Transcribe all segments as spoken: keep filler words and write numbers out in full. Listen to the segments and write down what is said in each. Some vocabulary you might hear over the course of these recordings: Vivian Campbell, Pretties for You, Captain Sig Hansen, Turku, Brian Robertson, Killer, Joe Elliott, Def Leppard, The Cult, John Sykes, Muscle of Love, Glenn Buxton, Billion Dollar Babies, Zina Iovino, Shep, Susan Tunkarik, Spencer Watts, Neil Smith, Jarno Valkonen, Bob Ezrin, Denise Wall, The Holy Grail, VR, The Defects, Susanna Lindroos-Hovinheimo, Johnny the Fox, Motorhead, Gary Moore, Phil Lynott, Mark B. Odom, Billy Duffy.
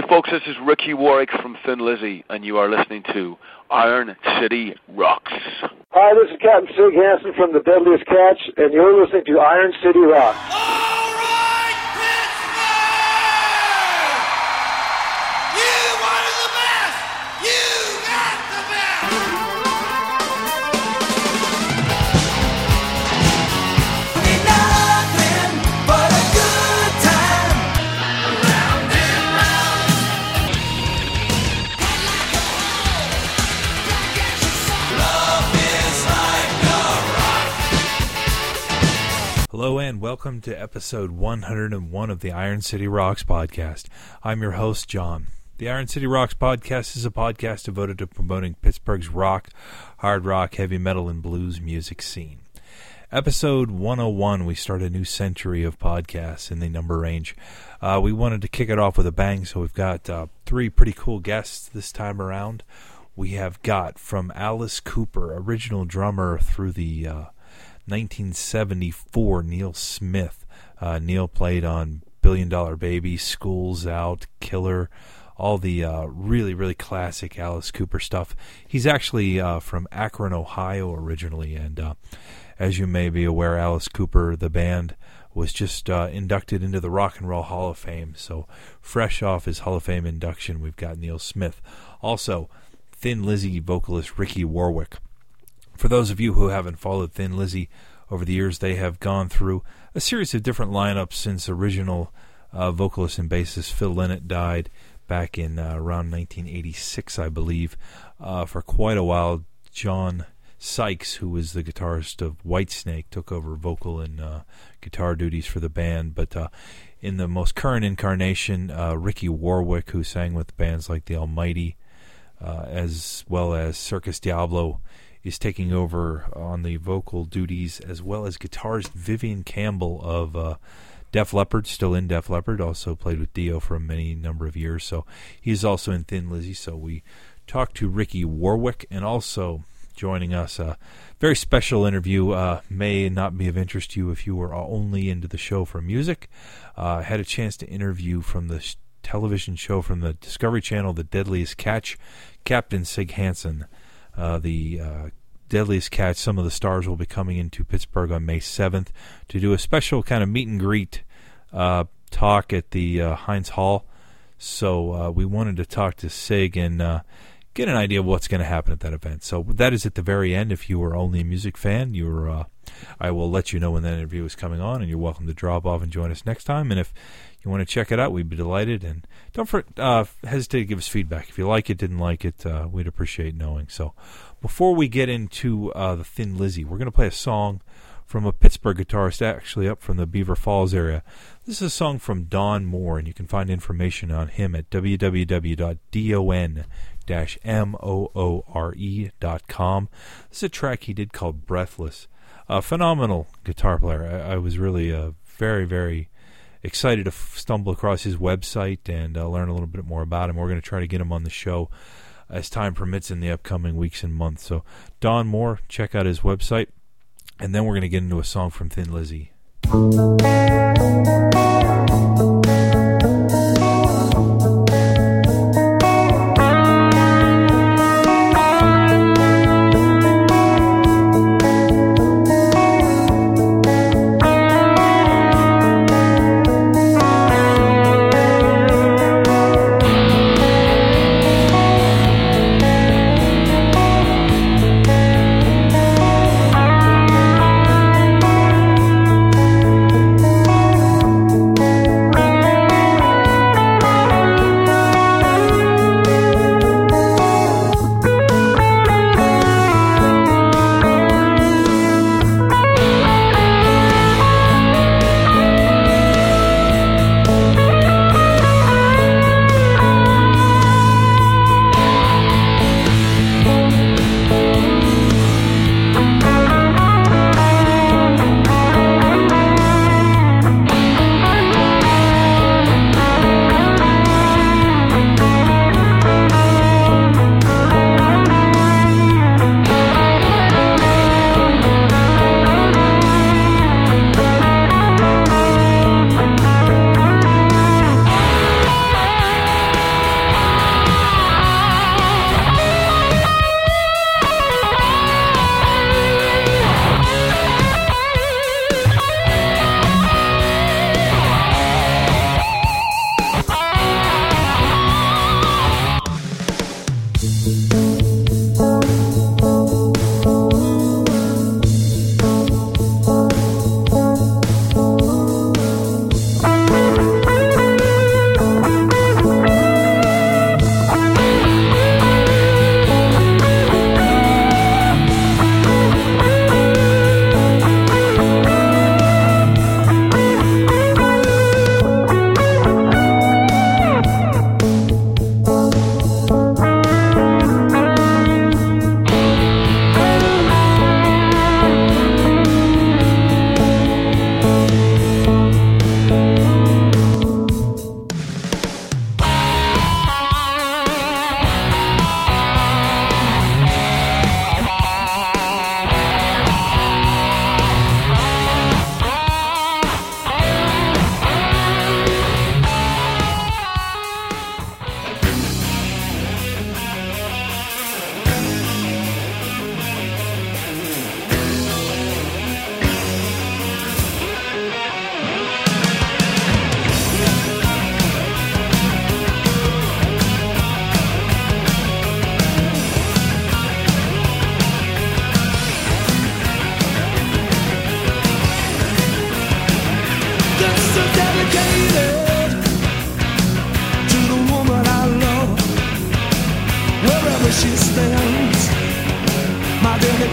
Hey folks, this is Ricky Warwick from Thin Lizzy, and you are listening to Iron City Rocks. Hi, this is Captain Sig Hansen from The Deadliest Catch, and you're listening to Iron City Rocks. Oh! Hello and welcome to episode one hundred one of the Iron City Rocks podcast. I'm your host, John. The Iron City Rocks podcast is a podcast devoted to promoting Pittsburgh's rock, hard rock, heavy metal, and blues music scene. Episode one oh one, we start a new century of podcasts in the number range. Uh, we wanted to kick it off with a bang, so we've got uh, three pretty cool guests this time around. We have got from Alice Cooper, original drummer through the... Uh, nineteen seventy-four, Neil Smith. Uh, Neil played on Billion Dollar Babies, School's Out, Killer, all the uh, really, really classic Alice Cooper stuff. He's actually uh, from Akron, Ohio originally, and uh, as you may be aware, Alice Cooper, the band, was just uh, inducted into the Rock and Roll Hall of Fame. So fresh off his Hall of Fame induction, we've got Neil Smith. Also, Thin Lizzy vocalist Ricky Warwick. For those of you who haven't followed Thin Lizzy over the years, they have gone through a series of different lineups since original uh, vocalist and bassist Phil Lynott died back in uh, around nineteen eighty-six, I believe. Uh, for quite a while, John Sykes, who was the guitarist of Whitesnake, took over vocal and uh, guitar duties for the band. But uh, in the most current incarnation, uh, Ricky Warwick, who sang with bands like The Almighty, uh, as well as Circus Diablo, is taking over on the vocal duties, as well as guitarist Vivian Campbell of uh, Def Leppard, still in Def Leppard, also played with Dio for a many number of years. So he's also in Thin Lizzy. So we talked to Ricky Warwick, and also joining us a very special interview. Uh, may not be of interest to you if you were only into the show for music. Uh, had a chance to interview from the sh- television show from the Discovery Channel, The Deadliest Catch, Captain Sig Hansen. Uh, the uh, Deadliest Catch, some of the stars will be coming into Pittsburgh on May seventh to do a special kind of meet and greet uh, talk at the uh, Heinz Hall. So uh, we wanted to talk to Sig and uh, get an idea of what's going to happen at that event. So that is at the very end. If you are only a music fan, you're, uh, I will let you know when that interview is coming on, and you're welcome to drop off and join us next time. And if you want to check it out, we'd be delighted. And don't for, uh, hesitate to give us feedback. If you like it, didn't like it, uh, we'd appreciate knowing. So before we get into uh, the Thin Lizzy, we're going to play a song from a Pittsburgh guitarist, actually up from the Beaver Falls area. This is a song from Don Moore, and you can find information on him at w w w dot don dash moore dot com. This is a track he did called Breathless. A phenomenal guitar player. I, I was really uh, very, very... excited to f- stumble across his website and uh, learn a little bit more about him. We're going to try to get him on the show as time permits in the upcoming weeks and months. So Don Moore, check out his website, and then we're going to get into a song from Thin Lizzy.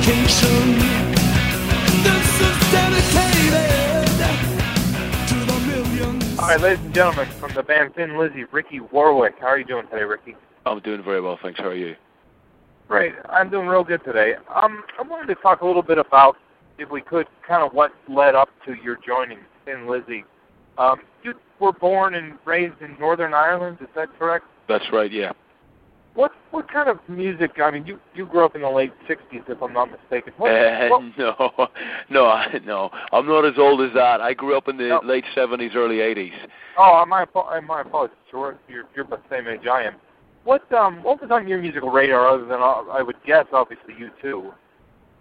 dedication. This is dedicated to the millions. All right, ladies and gentlemen, from the band Thin Lizzy, Ricky Warwick. How are you doing today, Ricky? I'm doing very well, thanks. How are you? Great. I'm doing real good today. Um, I wanted to talk a little bit about, if we could, kind of what led up to your joining Thin Lizzy. Um, you were born and raised in Northern Ireland, is that correct? That's right, yeah. What what kind of music, I mean, you, you grew up in the late sixties, if I'm not mistaken. What, uh, what? No, no, no, I'm not as old as that. I grew up in the no. late seventies, early eighties. Oh, my, my apologies, you're, you're about the same age I am. What um what was on your musical radar other than, I would guess, obviously U two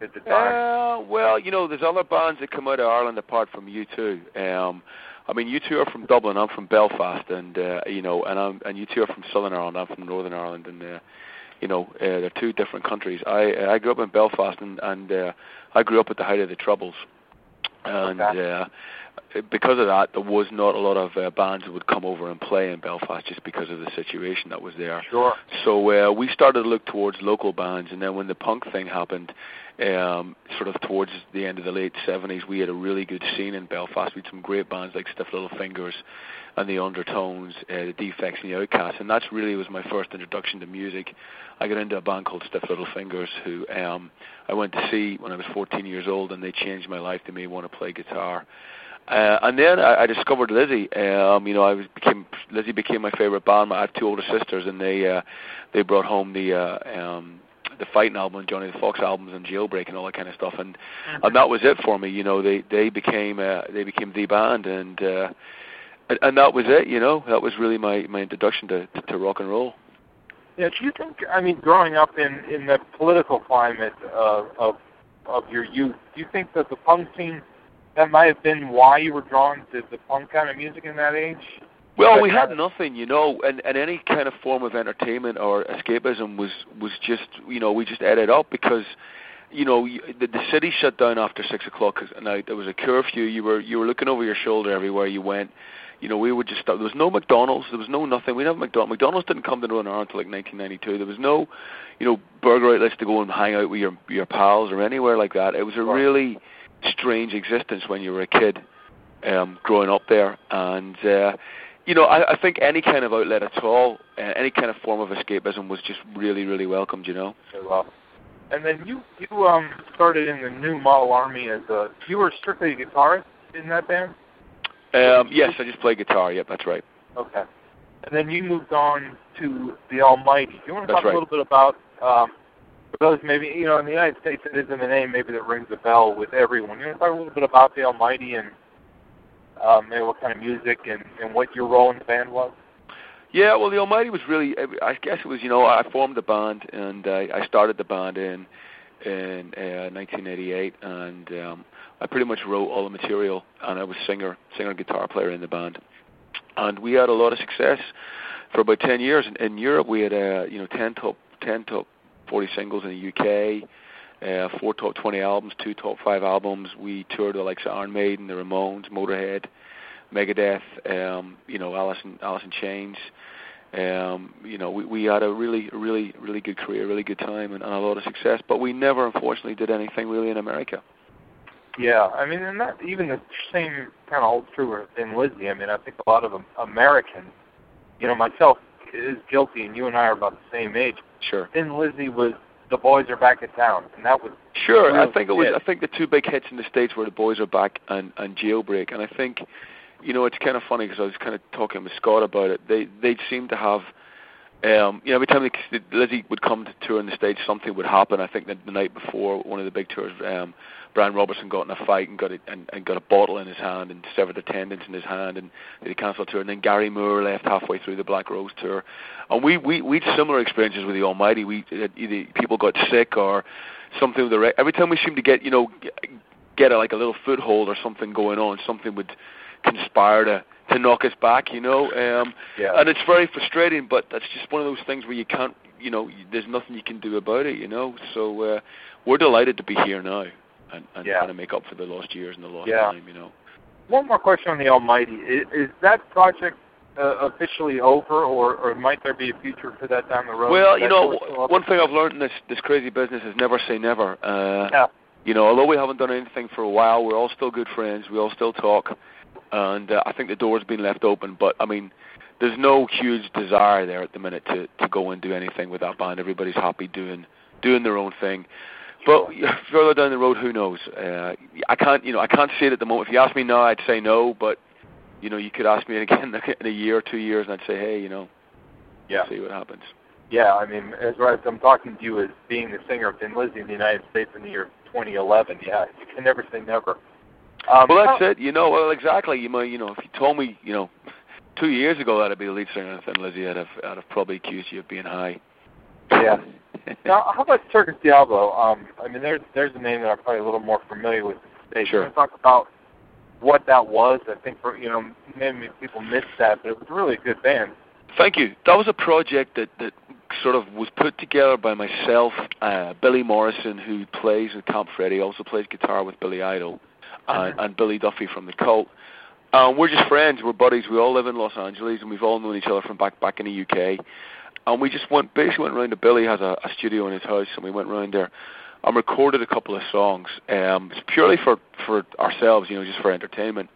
at the time? Uh, well, you know, there's other bands that come out of Ireland apart from U two. Um, I mean, U two are from Dublin, I'm from Belfast, and, uh, you know, and I'm and U two are from Southern Ireland, I'm from Northern Ireland, and, uh, you know, uh, they're two different countries. I I grew up in Belfast, and, and uh, I grew up at the height of the Troubles. And okay. uh, because of that, there was not a lot of uh, bands that would come over and play in Belfast just because of the situation that was there. Sure. So uh, we started to look towards local bands, and then when the punk thing happened, um, sort of towards the end of the late seventies, we had a really good scene in Belfast. We had some great bands like Stiff Little Fingers and The Undertones, uh, The Defects and The Outcasts, and that's really was my first introduction to music. I got into a band called Stiff Little Fingers, who um, I went to see when I was fourteen years old, and they changed my life. They made me want to play guitar. Uh, and then I, I discovered Lizzy. Um, you know, I was became Lizzy became my favorite band. I have two older sisters, and they uh, they brought home the uh, um, the Fightin' album, and Johnny the Fox albums, and Jailbreak, and all that kind of stuff. And mm-hmm. and that was it for me. You know, they they became uh, they became the band, and uh, and, and that was it. You know, that was really my, my introduction to, to, to rock and roll. Yeah. Do you think? I mean, growing up in, in the political climate uh, of of your youth, do you think that the punk scene, that might have been why you were drawn to the punk kind of music in that age? Well, we had nothing, you know, and, and any kind of form of entertainment or escapism was, was just, you know, we just added up because, you know, the, the city shut down after six o'clock at night. There was a curfew. You were you were looking over your shoulder everywhere you went. You know, we would just start. There was no McDonald's. There was no nothing. We didn't have McDonald's. McDonald's didn't come to Northern Ireland until like nineteen ninety-two. There was no, you know, burger outlets to go and hang out with your your pals or anywhere like that. It was a really strange existence when you were a kid, um, growing up there, and uh, you know, I, I think any kind of outlet at all, uh, any kind of form of escapism was just really, really welcomed, you know. Wow. And then you you um, started in the New Model Army as a, you were strictly a guitarist in that band? Um, yes, I just played guitar. Yep, that's right. Okay. And then you moved on to The Almighty. Do you want to that's talk right. a little bit about? Um, For those maybe, you know, in the United States, it isn't a name maybe that rings a bell with everyone. You want to talk a little bit about The Almighty and um, maybe what kind of music and, and what your role in the band was? Yeah, well, The Almighty was really, I guess it was, you know, I formed the band and I, I started the band in in uh, nineteen eighty-eight, and um, I pretty much wrote all the material, and I was singer, singer and guitar player in the band. And we had a lot of success for about ten years. In, in Europe, we had, uh, you know, ten top forty singles in the U K, uh, four top twenty albums, two top five albums. We toured the likes of Iron Maiden, The Ramones, Motorhead, Megadeth, um, you know, Alice in, Alice in Chains. Um, you know, we, we had a really, really, really good career, really good time, and, and a lot of success. But we never, unfortunately, did anything really in America. Yeah, I mean, and that even the same kind of holds true in Lizzy. I mean, I think a lot of Americans, you know, myself is guilty, and you and I are about the same age. Sure. Thin Lizzy was The Boys Are Back in Town, and that was sure. That I think it was. Hit. I think the two big hits in the States were The Boys Are Back and, and Jailbreak. And I think, you know, it's kind of funny because I was kind of talking with Scott about it. They they seemed to have, um, you know, every time they, Lizzy would come to tour in the States, something would happen. I think that the night before one of the big tours, um, Brian Robertson got in a fight and got a, and, and got a bottle in his hand and severed the tendons in his hand, and they cancelled tour. And then Gary Moore left halfway through the Black Rose tour, and we we we had similar experiences with The Almighty. We uh, either people got sick or something with the re- every time we seemed to get you know get a, like a little foothold or something going on, something would conspire to, to knock us back, you know. Um, yeah. And it's very frustrating, but that's just one of those things where you can't, you know, there's nothing you can do about it, you know. So uh, we're delighted to be here now. And, and yeah. trying to make up for the lost years and the lost yeah. time, you know. One more question on The Almighty. Is, is that project uh, officially over, or, or might there be a future for that down the road? Well, you know, one thing I've learned in this, this crazy business is never say never. Uh, yeah. You know, although we haven't done anything for a while, we're all still good friends. We all still talk. And uh, I think the door's been left open. But, I mean, there's no huge desire there at the minute to, to go and do anything with that band. Everybody's happy doing doing their own thing. But further down the road, who knows? Uh, I can't, you know, I can't say it at the moment. If you asked me now, I'd say no. But you know, you could ask me again in a year or two years, and I'd say, hey, you know, yeah, see what happens. Yeah, I mean, as I'm talking to you as being the singer of Thin Lizzy in the United States in the year twenty eleven. Yeah, you can never say never. Um, well, that's it. You know, well, exactly. You might, you know, if you told me, you know, two years ago that I'd be the lead singer of Thin Lizzy, I'd have, I'd have probably accused you of being high. Yeah. Now, how about Circus Diablo? Um, I mean, there's there's a name that I'm probably a little more familiar with. Today. Sure. Can you talk about what that was? I think for you know maybe people missed that, but it was really a good band. Thank you. That was a project that, that sort of was put together by myself, uh, Billy Morrison, who plays with Camp Freddy, also plays guitar with Billy Idol, and, and Billy Duffy from The Cult. Uh, we're just friends. We're buddies. We all live in Los Angeles, and we've all known each other from back back in the U K. And we just went, basically went round to Billy, has a, a studio in his house, and we went round there and recorded a couple of songs. Um, it's purely for, for ourselves, you know, just for entertainment.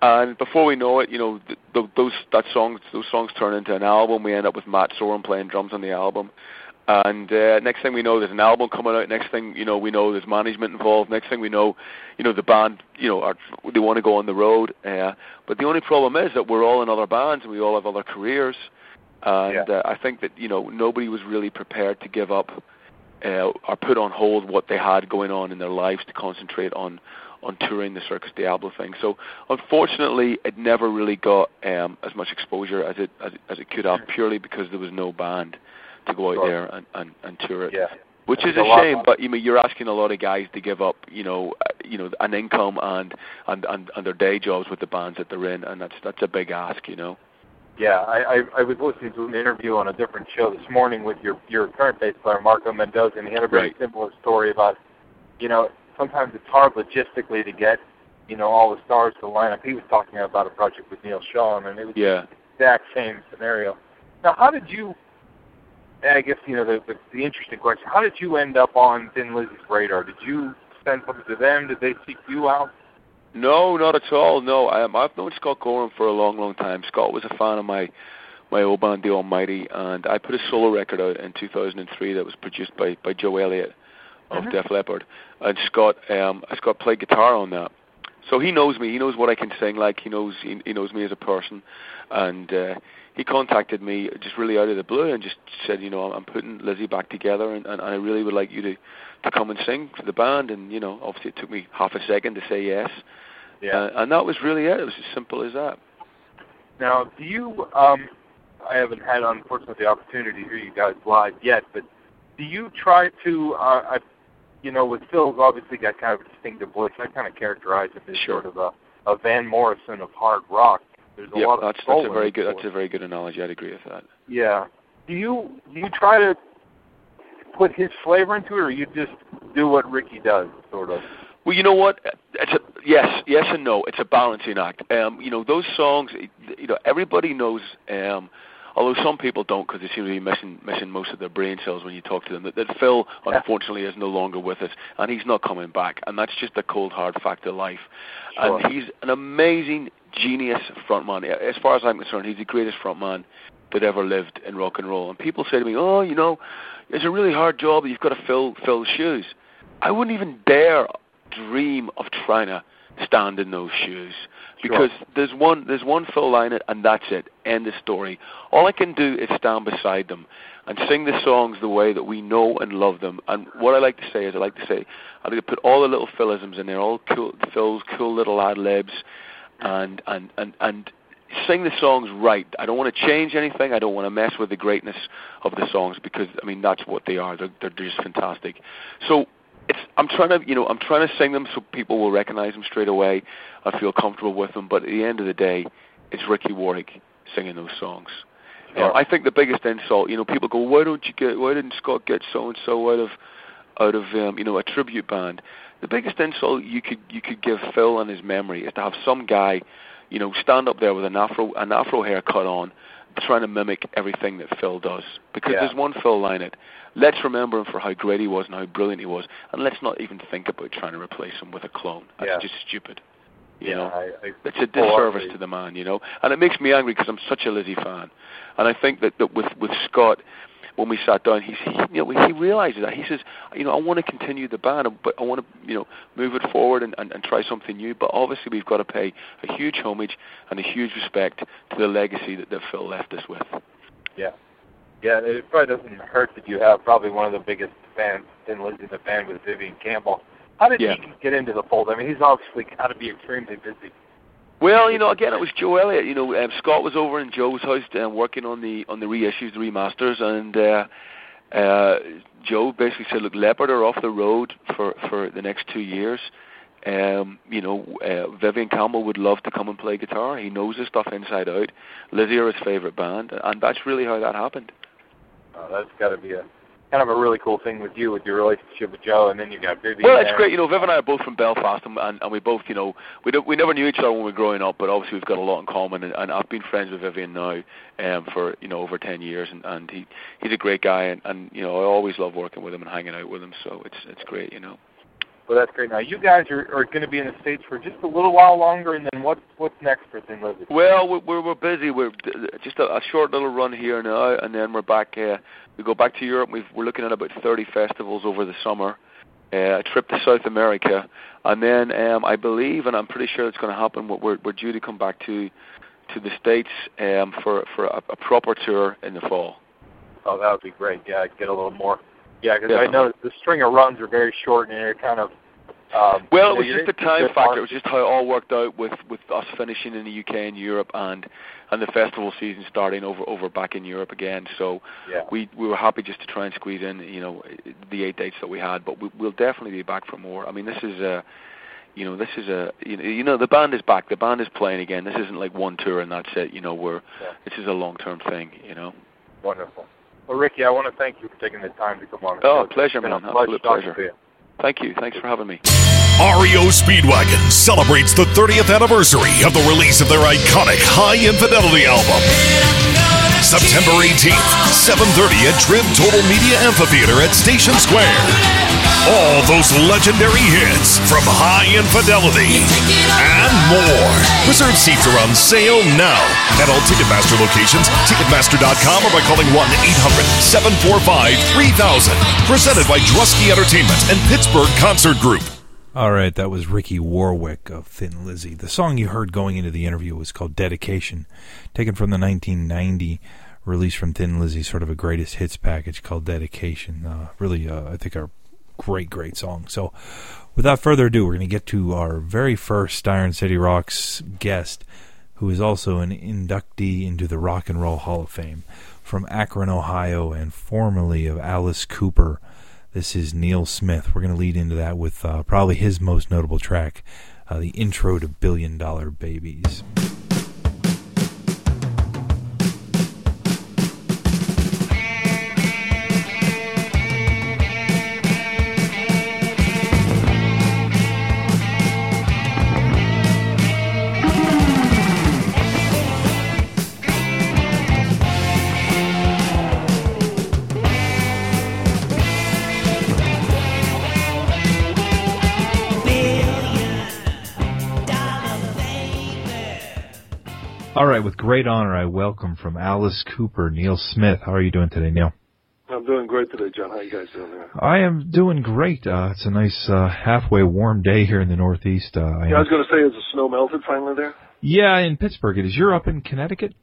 And before we know it, you know, th- th- those that songs, those songs turn into an album. We end up with Matt Sorum playing drums on the album. And uh, next thing we know, there's an album coming out. Next thing, you know, we know there's management involved. Next thing we know, you know, the band, you know, are, they want to go on the road. Uh, but the only problem is that we're all in other bands and we all have other careers. And yeah. uh, I think that, you know, nobody was really prepared to give up uh, or put on hold what they had going on in their lives to concentrate on, on touring the Circus Diablo thing. So, unfortunately, it never really got um, as much exposure as it, as it as it could have, purely because there was no band to go out sure. there and, and, and tour it. Yeah. Which That's is a, a shame, but you mean, you're asking a lot of guys to give up, you know, uh, you know, an income and, and, and, and their day jobs with the bands that they're in, and that's that's a big ask, you know. Yeah, I, I, I was listening to an interview on a different show this morning with your, your current bass player, Marco Mendoza, and he had a very right. similar story about, you know, sometimes it's hard logistically to get, you know, all the stars to line up. He was talking about a project with Neil Sean, and it was yeah. the exact same scenario. Now, how did you, I guess, you know, the, the, the interesting question, how did you end up on Thin Lizzy's radar? Did you send something to them? Did they seek you out? No, not at all. No, um, I've known Scott Gorham for a long, long time. Scott was a fan of my, my old band, The Almighty, and I put a solo record out in two thousand three that was produced by, by Joe Elliott of mm-hmm. Def Leppard, and Scott, um, Scott played guitar on that. So he knows me. He knows what I can sing like. He knows he, he knows me as a person, and uh, he contacted me just really out of the blue and just said, you know, I'm putting Lizzy back together, and, and I really would like you to, to come and sing for the band. And you know, obviously it took me half a second to say yes. Yeah. Uh, and that was really it. It was as simple as that. Now, do you? Um, I haven't had, unfortunately, the opportunity to hear you guys live yet, but do you try to? Uh, I, you know, with Phil's obviously got kind of a distinctive voice. I kind of characterize him as sure. sort of a, a Van Morrison of hard rock. There's a yeah, lot of that's, that's a very good. That's a very good analogy. I'd agree with that. Yeah. Do you do you try to put his flavor into it, or you just do what Ricky does, sort of? Well, you know what? It's a, yes, yes, and no. It's a balancing act. Um, you know, those songs. You know, everybody knows. Um, although some people don't, because they seem to be missing missing most of their brain cells when you talk to them. That, that Phil, unfortunately, is no longer with us, and he's not coming back. And that's just the cold hard fact of life. Sure. And he's an amazing genius frontman. As far as I'm concerned, he's the greatest frontman that ever lived in rock and roll. And people say to me, "Oh, you know, it's a really hard job. You've got to fill Phil's shoes." I wouldn't even dare dream of trying to stand in those shoes, because sure. there's one there's one Phil Lynott, and that's it. End of story. All I can do is stand beside them and sing the songs the way that we know and love them. And what I like to say is I like to say I like to put all the little Philisms in there, all cool, Phil's cool little ad libs, and and and and sing the songs right. I don't want to change anything. I don't want to mess with the greatness of the songs, because I mean that's what they are. They're they're just fantastic. So. It's, I'm trying to, you know, I'm trying to sing them so people will recognize them straight away and feel comfortable with them. But at the end of the day, it's Ricky Warwick singing those songs. Sure. Um, I think the biggest insult, you know, people go, why don't you get, why didn't Scott get so and so out of, out of, um, you know, a tribute band? The biggest insult you could you could give Phil and his memory is to have some guy, you know, stand up there with an afro, an afro haircut on, trying to mimic everything that Phil does. Because yeah. there's one Phil Lynott. Let's remember him for how great he was and how brilliant he was, and let's not even think about trying to replace him with a clone. That's yeah. just stupid. You yeah, know, I, I, it's a disservice to the man, you know. And it makes me angry because I'm such a Lizzy fan. And I think that, that with, with Scott, when we sat down, he, he you know he realizes that. He says, you know, I want to continue the band, but I want to, you know, move it forward and, and, and try something new. But obviously we've got to pay a huge homage and a huge respect to the legacy that, that Phil left us with. Yeah. Yeah, it probably doesn't hurt that you have probably one of the biggest fans, Thin Lizzy, the band with Vivian Campbell. How did yeah. he get into the fold? I mean, he's obviously got to be extremely busy. Well, you know, again, it was Joe Elliott. You know, um, Scott was over in Joe's house um, working on the on the reissues, the remasters, and uh, uh, Joe basically said, look, Leopard are off the road for, for the next two years. Um, you know, uh, Vivian Campbell would love to come and play guitar. He knows his stuff inside out. Lizzy are his favorite band, and that's really how that happened. Oh, that's got to be a kind of a really cool thing with you, with your relationship with Joe, and then you got Vivian. Well, it's great. You know, Viv and I are both from Belfast, and, and, and we both, you know, we don't, we never knew each other when we were growing up, but obviously we've got a lot in common, and, and I've been friends with Vivian now um, for, you know, over ten years, and, and he he's a great guy, and, and, you know, I always love working with him and hanging out with him, so it's it's great, you know. Well, that's great. Now, you guys are, are going to be in the States for just a little while longer, and then what, what's next for Thin Lizzy? Well, we're, we're busy. We're just a, a short little run here now, and then we're back. Uh, we go back to Europe. We've, we're looking at about thirty festivals over the summer, uh, a trip to South America, and then um, I believe, and I'm pretty sure it's going to happen, we're, we're due to come back to to the States um, for, for a, a proper tour in the fall. Oh, that would be great. Yeah, get a little more. Yeah, because yeah. I know the string of runs are very short, and they're kind of... Um, well, it was just the time factor. It was just how it all worked out with, with us finishing in the U K and Europe, and and the festival season starting over, over back in Europe again. So yeah. we, we were happy just to try and squeeze in, you know, the eight dates that we had. But we, we'll definitely be back for more. I mean, this is a, you know, this is a, you know, you know, the band is back. The band is playing again. This isn't like one tour and that's it. You know, we're yeah. this is a long term thing. You know. Wonderful. Well, Ricky, I want to thank you for taking the time to come on. Oh, pleasure, man. Absolute pleasure. Thank you. Thanks for having me. R E O Speedwagon celebrates the thirtieth anniversary of the release of their iconic High Infidelity album. September eighteenth, seven thirty at Trib Total Media Amphitheater at Station Square. All those legendary hits from High Infidelity and more. Reserved seats are on sale now at all Ticketmaster locations, Ticketmaster dot com, or by calling one eight hundred seven four five three thousand. Presented by Drusky Entertainment and Pittsburgh Concert Group. All right, that was Ricky Warwick of Thin Lizzy. The song you heard going into the interview was called Dedication, taken from the nineteen ninety release from Thin Lizzy, sort of a greatest hits package called Dedication. Uh, really, uh, I think, a great, great song. So without further ado, we're going to get to our very first Iron City Rocks guest, who is also an inductee into the Rock and Roll Hall of Fame from Akron, Ohio, and formerly of Alice Cooper. This is Neil Smith. We're going to lead into that with uh, probably his most notable track, uh, the intro to Billion Dollar Babies. All right, with great honor, I welcome from Alice Cooper, Neil Smith. How are you doing today, Neil? I'm doing great today, John. How are you guys doing there? I am doing great. Uh, it's a nice uh, halfway warm day here in the Northeast. Uh, I, yeah, I was going to say, is the snow melted finally there? Yeah, in Pittsburgh it is. You're up in Connecticut?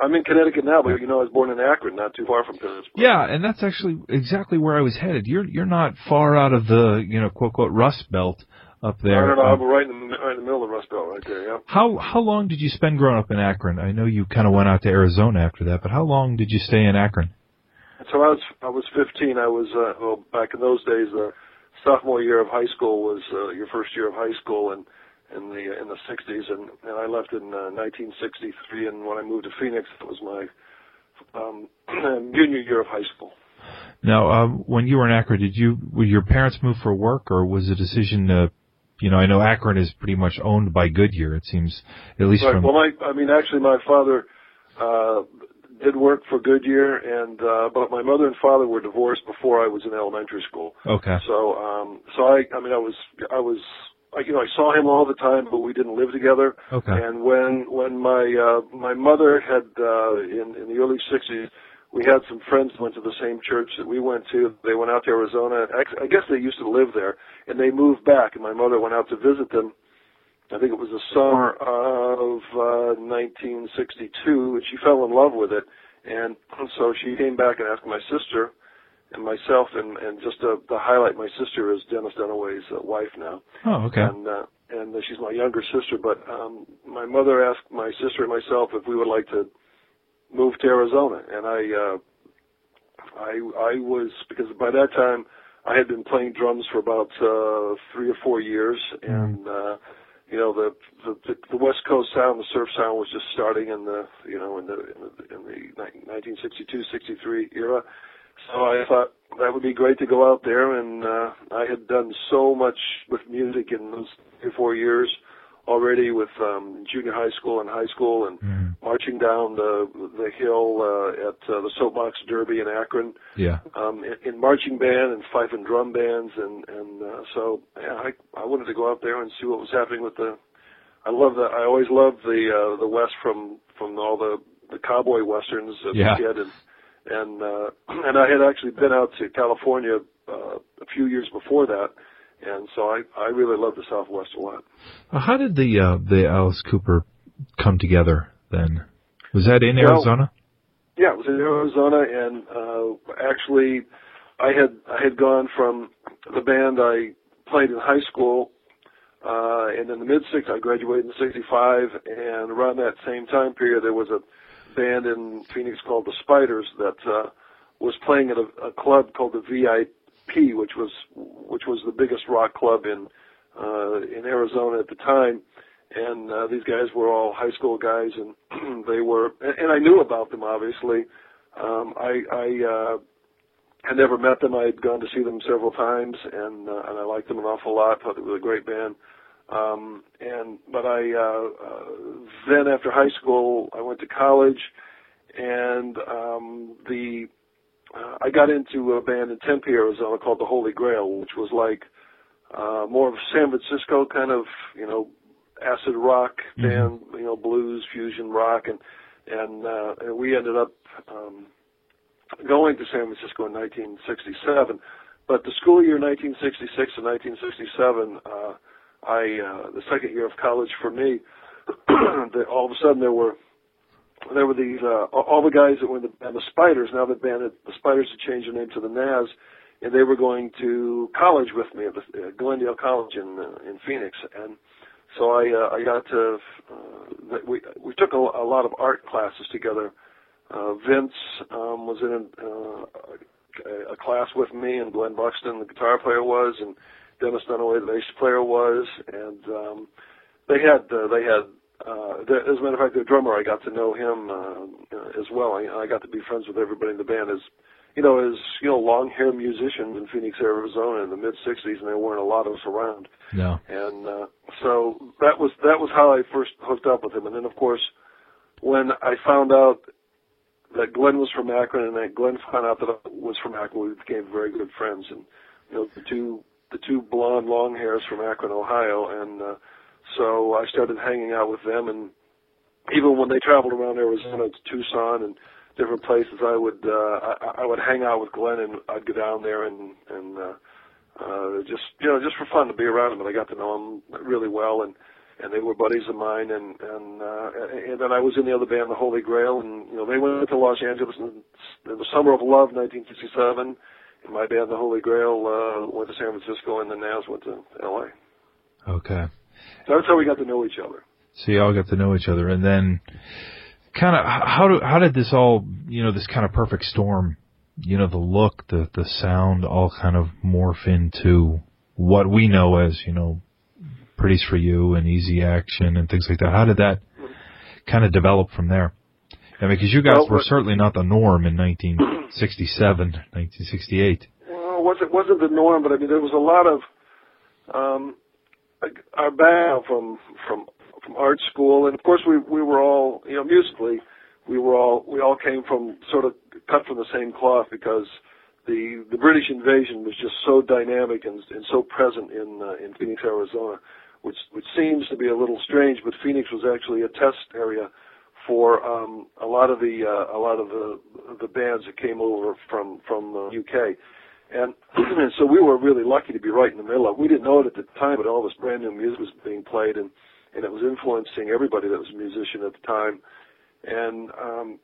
I'm in Connecticut now, but you know I was born in Akron, not too far from Pittsburgh. Yeah, and that's actually exactly where I was headed. You're you're not far out of the, you know, quote-unquote Rust Belt up there. No, no, no, um, I'm right in, the, right in the middle of the Rust Belt right there, yeah. How, how long did you spend growing up in Akron? I know you kind of went out to Arizona after that, but how long did you stay in Akron? So I was I was fifteen. I was, uh, well, back in those days, the uh, sophomore year of high school was uh, your first year of high school in, in the in the sixties, and, and I left in uh, nineteen sixty-three, and when I moved to Phoenix, it was my um, junior year of high school. Now, um, when you were in Akron, did you, would your parents move for work, or was the decision to... you know, I know Akron is pretty much owned by Goodyear, it seems, at least right. from... Well, my, I mean, actually, my father uh, did work for Goodyear, and uh, but my mother and father were divorced before I was in elementary school. Okay. So, um, so I, I mean, I was, I was, I, you know, I saw him all the time, but we didn't live together. Okay. And when, when my, uh, my mother had, uh, in, in the early sixties, we had some friends who went to the same church that we went to. They went out to Arizona. I guess they used to live there, and they moved back, and my mother went out to visit them. I think it was the summer of uh, nineteen sixty-two, and she fell in love with it. And so she came back and asked my sister and myself, and, and just to, to highlight, my sister is Dennis Dunaway's uh, wife now. Oh, okay. And, uh, and she's my younger sister, but um, my mother asked my sister and myself if we would like to moved to Arizona, and I, uh, I, I was, because by that time I had been playing drums for about uh, three or four years, and uh, you know the, the the West Coast sound, the surf sound, was just starting in the you know in the in the, in the nineteen sixty-two sixty-three era. So I thought that would be great to go out there, and uh, I had done so much with music in those three or four years already, with um, junior high school and high school, and mm. marching down the the hill uh, at uh, the Soapbox Derby in Akron, yeah, um, in, in marching band and fife and drum bands, and and uh, so yeah, I I wanted to go out there and see what was happening with the. I love that. I always loved the uh, the West from from all the the cowboy westerns as yeah. a kid, and and uh, and I had actually been out to California uh, a few years before that. And so I, I really love the Southwest a lot. How did the uh, the Alice Cooper come together then? Was that in well, Arizona? Yeah, it was in Arizona, and uh, actually, I had I had gone from the band I played in high school, uh, and in the mid sixties I graduated in sixty-five, and around that same time period there was a band in Phoenix called The Spiders that uh, was playing at a, a club called the V I P. P, which was which was the biggest rock club in uh, in Arizona at the time, and uh, these guys were all high school guys, and they were, and, and I knew about them obviously. Um, I I uh, had never met them. I had gone to see them several times, and uh, and I liked them an awful lot. Thought they were a great band. Um, and but I uh, uh, then after high school I went to college, and um, the Uh, I got into a band in Tempe, Arizona called The Holy Grail, which was like uh, more of San Francisco kind of, you know, acid rock band, mm-hmm. you know, blues, fusion rock. And and, uh, and we ended up um, going to San Francisco in nineteen sixty-seven. But the school year nineteen sixty-six and nineteen sixty-seven, uh, I uh, the second year of college for me, the, all of a sudden there were... There were these uh, all the guys that were in the, the Spiders. Now the band, the Spiders, had changed their name to the Nazz, and they were going to college with me at, the, at Glendale College in uh, in Phoenix. And so I uh, I got to uh, we we took a, a lot of art classes together. Uh, Vince um, was in a, uh, a class with me, and Glenn Buxton, the guitar player, was, and Dennis Dunaway, the bass player, was, and um, they had uh, they had. Uh, the, as a matter of fact, the drummer, I got to know him uh, as well. I, I got to be friends with everybody in the band. As you know, as you know, long-haired musicians in Phoenix, Arizona, in the mid sixties, and there weren't a lot of us around. No. And uh, so that was that was how I first hooked up with him. And then, of course, when I found out that Glenn was from Akron, and that Glenn found out that I was from Akron, we became very good friends. And you know, the two the two blonde long hairs from Akron, Ohio, and uh, so I started hanging out with them, and even when they traveled around Arizona to Tucson and different places, I would uh, I, I would hang out with Glenn, and I'd go down there and and uh, uh, just you know just for fun to be around him. And I got to know him really well, and, and they were buddies of mine. And and, uh, and then I was in the other band, the Holy Grail, and you know they went to Los Angeles in the summer of love, nineteen sixty-seven, and my band, the Holy Grail, uh, went to San Francisco, and the Nazz went to L A. Okay. So that's how we got to know each other. So you all got to know each other, and then kind of how do how did this all you know this kind of perfect storm, you know the look, the the sound, all kind of morph into what we know as you know Pretties for You and Easy Action and things like that. How did that kind of develop from there? I mean, because you guys well, were certainly not the norm in nineteen sixty-seven, nineteen sixty-eight. Well, it wasn't wasn't the norm, but I mean there was a lot of. Um, our bow from from from art school, and of course we we were all, you know, musically, we were all we all came from sort of cut from the same cloth, because the the British invasion was just so dynamic and and so present in uh, in Phoenix, Arizona, which which seems to be a little strange, but Phoenix was actually a test area for um, a lot of the uh, a lot of the the bands that came over from from the U K. And, and so we were really lucky to be right in the middle of it. We didn't know it at the time, but all this brand new music was being played, and, and it was influencing everybody that was a musician at the time. And um,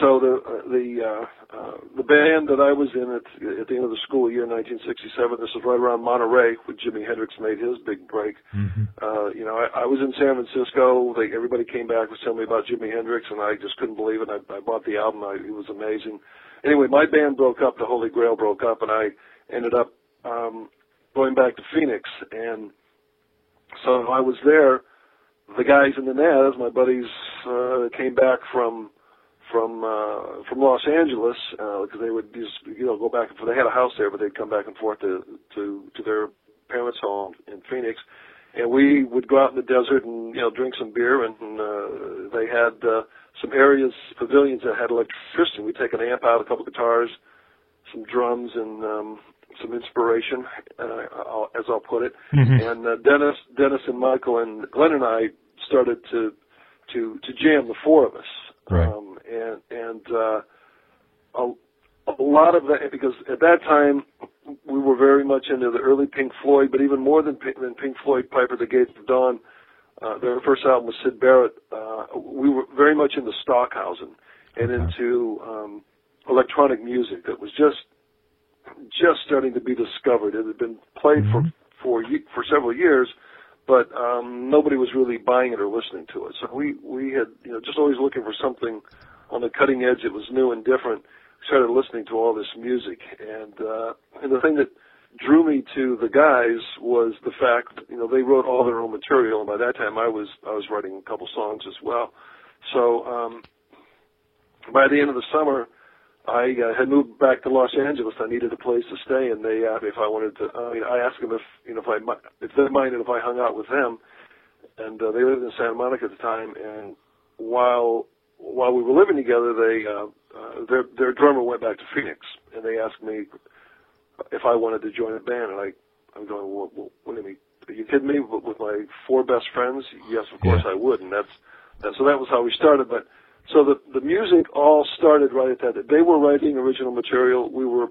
so the uh, the uh, uh, the band that I was in at, at the end of the school year, nineteen sixty-seven, this was right around Monterey when Jimi Hendrix made his big break. Mm-hmm. Uh, you know, I, I was in San Francisco. They, everybody came back was telling me about Jimi Hendrix, and I just couldn't believe it. I, I bought the album. I, it was amazing. Anyway, my band broke up, the Holy Grail broke up, and I ended up um, going back to Phoenix. And so I was there. The guys in the Nazz, my buddies, uh, came back from from uh, from Los Angeles, because uh, they would just, you know, go back and forth. They had a house there, but they'd come back and forth to, to, to their parents' home in Phoenix. And we would go out in the desert and, you know, drink some beer, and uh, they had uh, some areas, pavilions that had electricity. We'd take an amp out, a couple guitars, some drums, and um, some inspiration, uh, I'll, as I'll put it. Mm-hmm. And uh, Dennis, Dennis and Michael and Glenn and I started to to, to jam, the four of us. Right. Um, and and uh, a, a lot of that, because at that time, we were very much into the early Pink Floyd, but even more than Pink, than Pink Floyd, Piper at the Gates of Dawn. Uh, their first album was Syd Barrett. Uh, we were very much into Stockhausen and into um, electronic music that was just just starting to be discovered. It had been played mm-hmm. for, for for several years, but um, nobody was really buying it or listening to it. So we we had, you know, just always looking for something on the cutting edge that was new and different. Started listening to all this music, and uh, and the thing that drew me to the guys was the fact that, you know, they wrote all their own material, and by that time I was I was writing a couple songs as well. So um, by the end of the summer, I uh, had moved back to Los Angeles. I needed a place to stay, and they asked me if I wanted to. I mean, I asked them if you know if I if they minded if I hung out with them, and uh, they lived in Santa Monica at the time. And while while we were living together, they uh, Uh, their their drummer went back to Phoenix, and they asked me if I wanted to join a band, and I I'm going, well, well, what do you mean? Are you kidding me? With my four best friends? Yes, of course yeah. I would, and that's that, so that was how we started. But so the the music all started right at that. They were writing original material. We were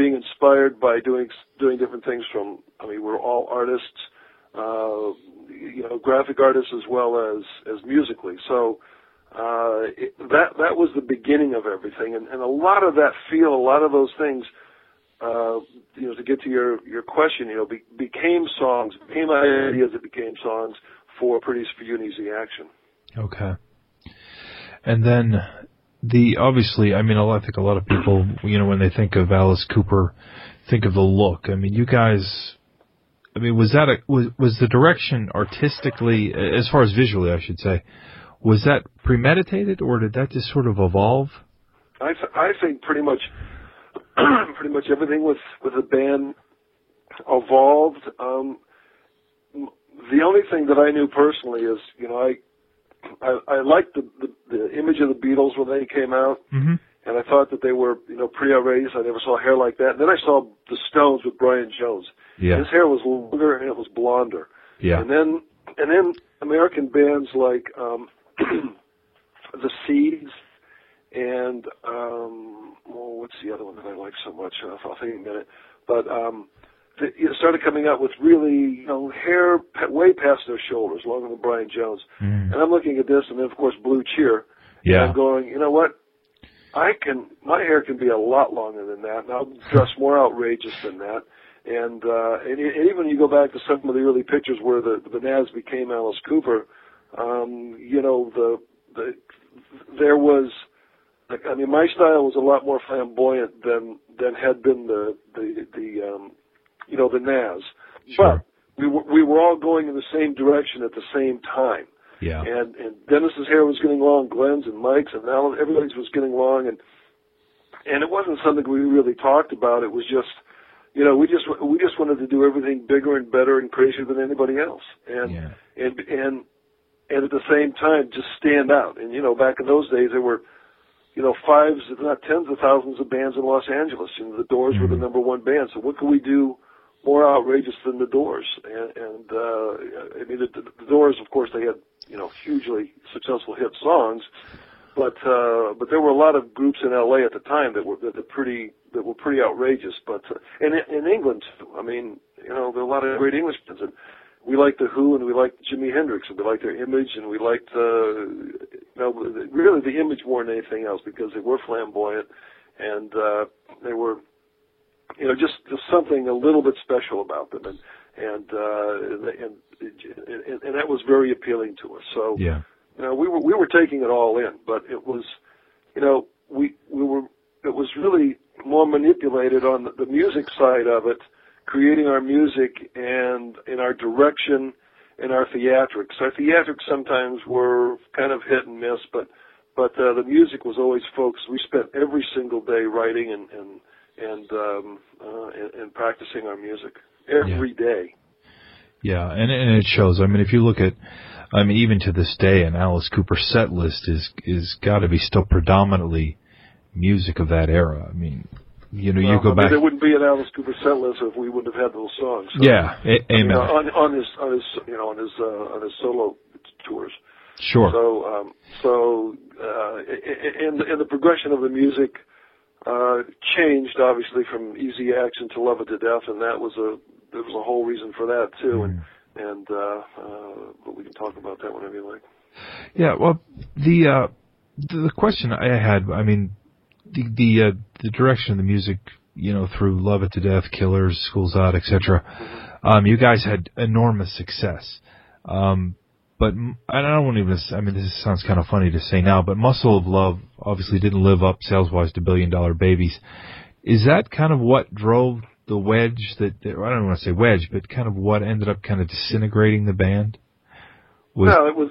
being inspired by doing doing different things from. I mean, we're all artists, uh, you know, graphic artists as well as as musically. So. Uh, it, that that was the beginning of everything, and, and a lot of that feel, a lot of those things, uh, you know, to get to your, your question, you know, be, became songs, became ideas that became songs for Pretties for You and Easy Action. Okay. And then the obviously, I mean, I think a lot of people, you know, when they think of Alice Cooper, think of the look. I mean, you guys. I mean, was that a was was the direction artistically, as far as visually, I should say. Was that premeditated, or did that just sort of evolve? I, th- I think pretty much, pretty much everything with with the band evolved. Um, the only thing that I knew personally is, you know, I I, I liked the, the the image of the Beatles when they came out, mm-hmm. and I thought that they were, you know, pre-arranged. I never saw hair like that. And then I saw the Stones with Brian Jones. Yeah. His hair was longer and it was blonder. Yeah. And then and then American bands like. Um, the Seeds, and um, oh, what's the other one that I like so much? I'll, I'll think in a minute. But um, the, it started coming out with really, you know, hair way past their shoulders, longer than Brian Jones. Mm. And I'm looking at this, and then of course Blue Cheer. Yeah. And I'm going, you know what? I can my hair can be a lot longer than that, and I'll dress more outrageous than that. And uh, and, and even you go back to some of the early pictures where the the Nazz became Alice Cooper. Um, you know, the, the, there was, I mean, my style was a lot more flamboyant than, than had been the, the, the, um, you know, the Nazz. Sure. But we were, we were all going in the same direction at the same time. Yeah. And, and Dennis's hair was getting long, Glenn's and Mike's and Alan, everybody's was getting long. And, and it wasn't something we really talked about. It was just, you know, we just we just wanted to do everything bigger and better and crazier than anybody else, and yeah. and and and at the same time just stand out. And you know, back in those days there were, you know, fives if not tens of thousands of bands in Los Angeles, and the Doors mm-hmm. were the number one band. So what could we do more outrageous than the Doors? And, and uh, I mean, the, the Doors, of course, they had, you know, hugely successful hit songs, but uh, but there were a lot of groups in L A at the time that were that were pretty that were pretty outrageous. But uh, and in England, I mean, you know, there are a lot of great English bands. And we liked the Who, and we liked Jimi Hendrix, and we liked their image, and we liked, uh, you know, really the image more than anything else, because they were flamboyant, and uh, they were. You know, just, just something a little bit special about them, and and, uh, and and and that was very appealing to us. So, yeah. you know, we were we were taking it all in, but it was, you know, we we were it was really more manipulated on the, the music side of it, creating our music and in our direction and our theatrics. Our theatrics sometimes were kind of hit and miss, but but uh, the music was always focused. We spent every single day writing and. and And, um, uh, and and practicing our music every yeah. day. Yeah, and and it shows. I mean, if you look at, I mean, even to this day, an Alice Cooper set list is is got to be still predominantly music of that era. I mean, you know, well, you go I back. Mean, there wouldn't be an Alice Cooper set list if we wouldn't have had those songs. So, yeah, a- amen. Mean, on, on his on his you know on his uh, on his solo tours. Sure. So um, so uh, and and the progression of the music. Uh, changed obviously from Easy Action to Love It to Death, and that was a there was a whole reason for that too, and mm. and uh, uh, but we can talk about that whenever you like. Yeah, well, the uh, the question I had, I mean, the the, uh, the direction of the music, you know, through Love It to Death, Killers, School's Out, et cetera. Mm-hmm. Um, you guys had enormous success, um, but I don't want to even. I mean, this sounds kind of funny to say now, but Muscle of Love. Obviously didn't live up sales-wise to Billion Dollar Babies. Is that kind of what drove the wedge that, I don't want to say wedge, but kind of what ended up kind of disintegrating the band? Was no, it was,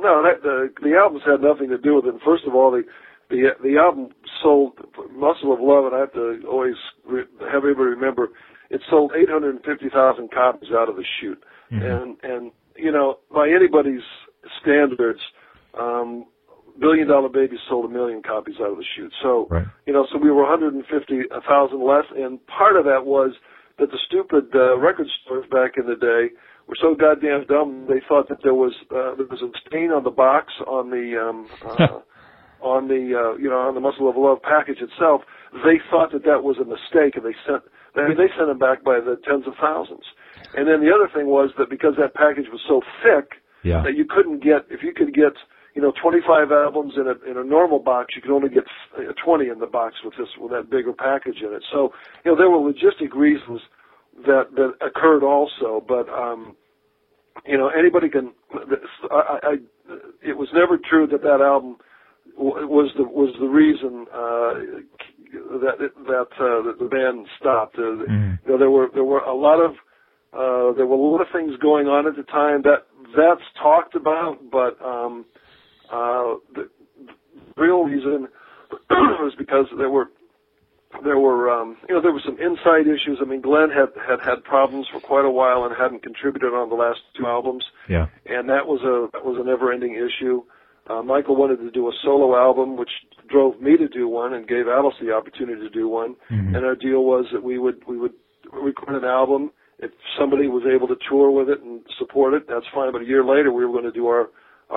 no, that, the, the albums had nothing to do with it. First of all, the, the, the album sold, Muscle of Love, and I have to always re, have everybody remember, it sold eight hundred fifty thousand copies out of the shoot. Mm-hmm. And, and, you know, by anybody's standards, um, Billion Dollar Babies sold a million copies out of the shoot. So, right. you know, so we were one hundred fifty thousand less, and part of that was that the stupid uh, record stores back in the day were so goddamn dumb they thought that there was uh, there was a stain on the box on the um, uh, on the uh, you know on the Muscle of Love package itself. They thought that that was a mistake, and they sent they they sent them back by the tens of thousands. And then the other thing was that because that package was so thick yeah. that you couldn't get if you could get You know, twenty-five albums in a in a normal box. You could only get twenty in the box with this with that bigger package in it. So, you know, there were logistic reasons that that occurred also. But, um, you know, anybody can. I, I, it was never true that that album was the was the reason uh, that that, uh, that the band stopped. Uh, mm. You know, there were there were a lot of uh, there were a lot of things going on at the time that that's talked about, but. Um, Uh, the, the real reason was because there were, there were, um, you know, there were some inside issues. I mean, Glenn had, had had problems for quite a while and hadn't contributed on the last two albums. Yeah. And that was a that was a never-ending issue. Uh, Michael wanted to do a solo album, which drove me to do one and gave Alice the opportunity to do one. Mm-hmm. And our deal was that we would we would record an album. If somebody was able to tour with it and support it, that's fine. But a year later, we were going to do our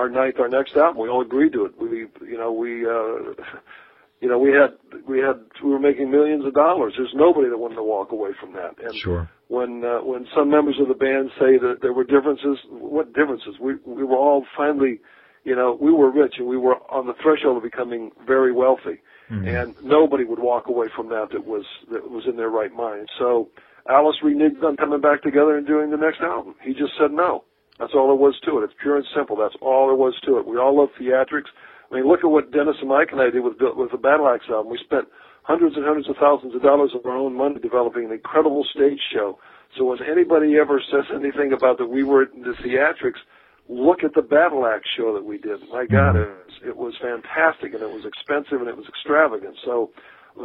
Our ninth, our next album. We all agreed to it. We, you know, we, uh, you know, we had, we had, we were making millions of dollars. There's nobody that wanted to walk away from that. And sure. When, uh, when some members of the band say that there were differences, what differences? We, we were all finally, you know, we were rich and we were on the threshold of becoming very wealthy, mm-hmm. and nobody would walk away from that that was that was in their right mind. So Alice reneged on coming back together and doing the next album. He just said no. That's all there was to it. It's pure and simple. That's all there was to it. We all love theatrics. I mean, look at what Dennis and Mike and I did with with the Battle Axe album. We spent hundreds and hundreds of thousands of dollars of our own money developing an incredible stage show. So when anybody ever says anything about that we were into theatrics, look at the Battle Axe show that we did. My God, it was, it was fantastic, and it was expensive, and it was extravagant. So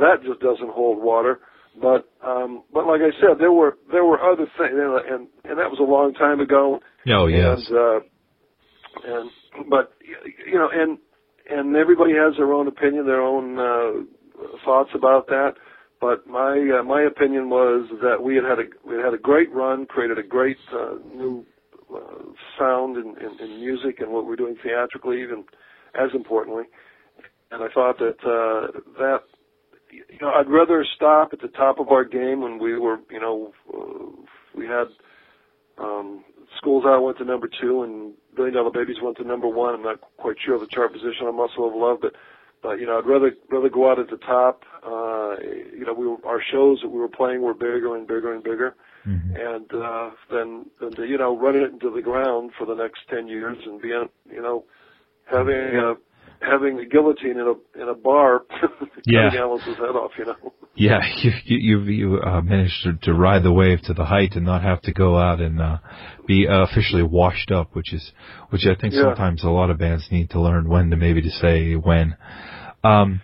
that just doesn't hold water. But um, but like I said, there were there were other things, and and that was a long time ago. Oh yes. And, uh, and but you know, and and everybody has their own opinion, their own uh, thoughts about that. But my uh, my opinion was that we had had a we had, had a great run, created a great uh, new uh, sound in, in, in music and what we're doing theatrically, even as importantly. And I thought that uh, that. You know, I'd rather stop at the top of our game when we were, you know, uh, we had um, School's Out went to number two and Billion Dollar Babies went to number one. I'm not quite sure of the chart position on Muscle of Love, but, but you know, I'd rather rather go out at the top. Uh, you know, we were, our shows that we were playing were bigger and bigger and bigger, mm-hmm. and uh, then, then to, you know, running it into the ground for the next ten years and being, you know, having a having a guillotine in a in a bar, yeah. cutting Alice's head off, you know. Yeah, you you you uh, managed to, to ride the wave to the height and not have to go out and uh, be uh, officially washed up, which is which I think yeah. sometimes a lot of bands need to learn when to maybe to say when. Um,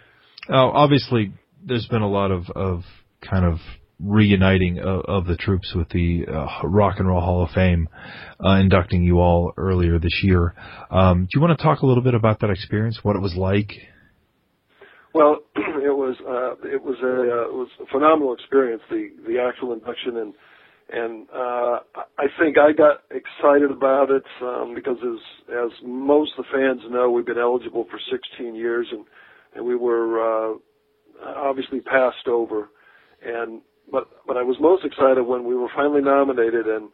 now obviously, there's been a lot of, of kind of reuniting of, of the troops with the uh, Rock and Roll Hall of Fame uh, inducting you all earlier this year. Um, do you want to talk a little bit about that experience, what it was like? Well, it was uh, it was a uh, it was a phenomenal experience, the, the actual induction, and and uh, I think I got excited about it um, because as as most of the fans know, we've been eligible for sixteen years, and and we were uh, obviously passed over, and But but I was most excited when we were finally nominated, and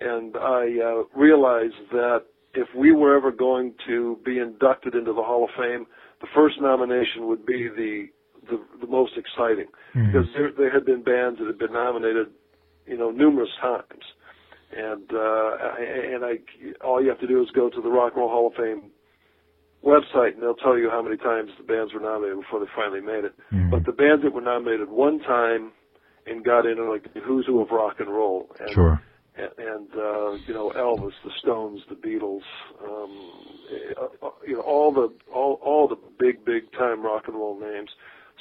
and I uh, realized that if we were ever going to be inducted into the Hall of Fame, the first nomination would be the the, the most exciting, mm-hmm. because there, there had been bands that had been nominated, you know, numerous times, and uh, I, and I all you have to do is go to the Rock and Roll Hall of Fame website, and they'll tell you how many times the bands were nominated before they finally made it. Mm-hmm. But the bands that were nominated one time and got into like the who's who of rock and roll, and, sure. and, and uh, you know, Elvis, the Stones, the Beatles, um, uh, you know, all the all all the big big time rock and roll names.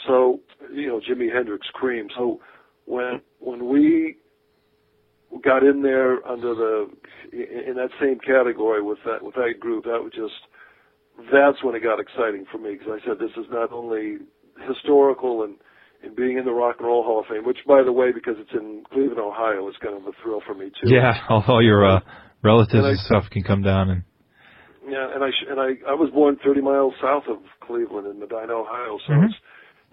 So you know, Jimi Hendrix, Cream. So when when we got in there under the in that same category with that with that group, that was just that's when it got exciting for me, because I said, this is not only historical and and being in the Rock and Roll Hall of Fame, which, by the way, because it's in Cleveland, Ohio, is kind of a thrill for me too. Yeah, all your uh, relatives and, I, and stuff can come down and. Yeah, and I and I, I was born thirty miles south of Cleveland in Medina, Ohio, so mm-hmm. it's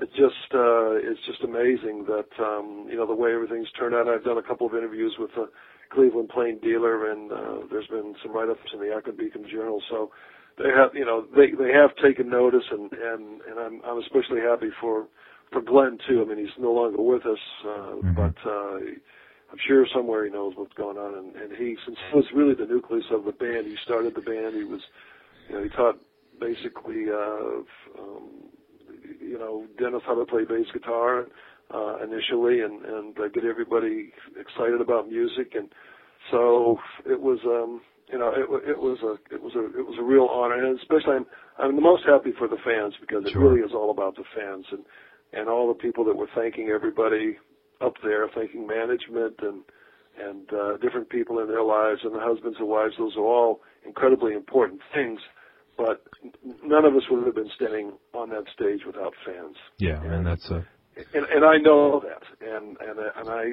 it's just uh, it's just amazing that um, you know, the way everything's turned out. I've done a couple of interviews with the Cleveland Plain Dealer, and uh, there's been some write-ups in the Akron Beacon Journal, so they have you know they they have taken notice, and and, and I'm I'm especially happy for. For Glenn, too. I mean, he's no longer with us, uh, mm-hmm. but uh, I'm sure somewhere he knows what's going on. And, and he, since he was really the nucleus of the band, he started the band. He was, you know, he taught basically, uh, um, you know, Dennis how to play bass guitar uh, initially, and and uh, get everybody excited about music. And so it was, um, you know, it, it was a it was a it was a real honor, and especially I'm I'm the most happy for the fans, because sure. it really is all about the fans and. And all the people that were thanking everybody up there, thanking management and and uh, different people in their lives and the husbands and wives, those are all incredibly important things. But none of us would have been standing on that stage without fans. Yeah, and, and that's a. And, and I know that, and and and I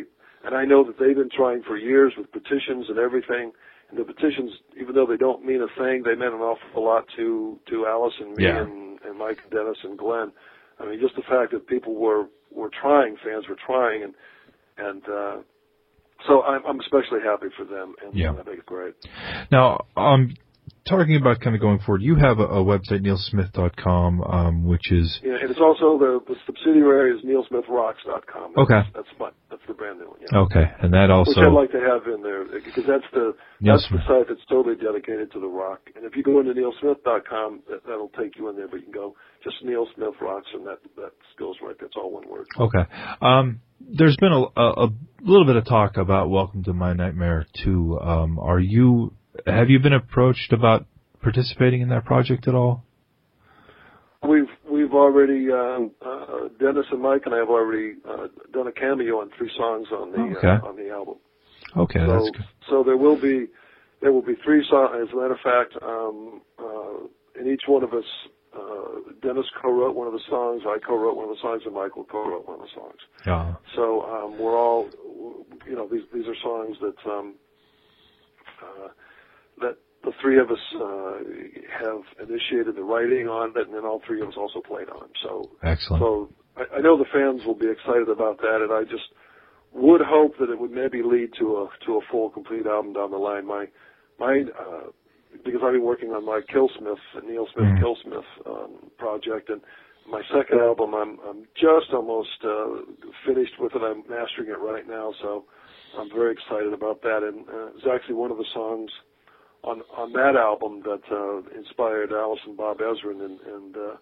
and I know that they've been trying for years with petitions and everything. And the petitions, even though they don't mean a thing, they meant an awful lot to to Alice and me yeah. and, and Mike and Dennis and Glenn. I mean, just the fact that people were, were trying, fans were trying, and and uh, so I'm, I'm especially happy for them, and yeah. I think it's great. Now, um, talking about kind of going forward, you have a, a website, neil smith dot com, um, which is... Yeah, and it's also the, the subsidiary is neil smith rocks dot com. That's, okay. That's my, that's the brand new one. Yeah. Okay, and that also... Which I'd like to have in there, because that's the Neil that's Smith. the site that's totally dedicated to the rock. And if you go into neil smith dot com, that, that'll take you in there, but you can go just Neil Smith Rocks, and that, that goes right. That's all one word. Okay. Um, there's been a, a, a little bit of talk about Welcome to My Nightmare two. Um, are you... Have you been approached about participating in that project at all? We've we've we've already, uh, uh, Dennis and Mike and I have already uh, done a cameo on three songs on the okay. uh, on the album. Okay, so, that's good. So there will be there will be three songs. As a matter of fact, um, uh, in each one of us, uh, Dennis co-wrote one of the songs, I co-wrote one of the songs, and Michael co-wrote one of the songs. Yeah. So um, we're all, you know, these these are songs that um, uh, that. The three of us uh, have initiated the writing on it, and then all three of us also played on. So, excellent. So I, I know the fans will be excited about that, and I just would hope that it would maybe lead to a to a full, complete album down the line. My my uh, because I've been working on my Killsmith, Neil Smith mm. Killsmith um, project, and my second album I'm I'm just almost uh, finished with it. I'm mastering it right now, so I'm very excited about that. And uh, it's actually one of the songs on on that album that uh, inspired Alice and Bob Ezrin, and, and uh,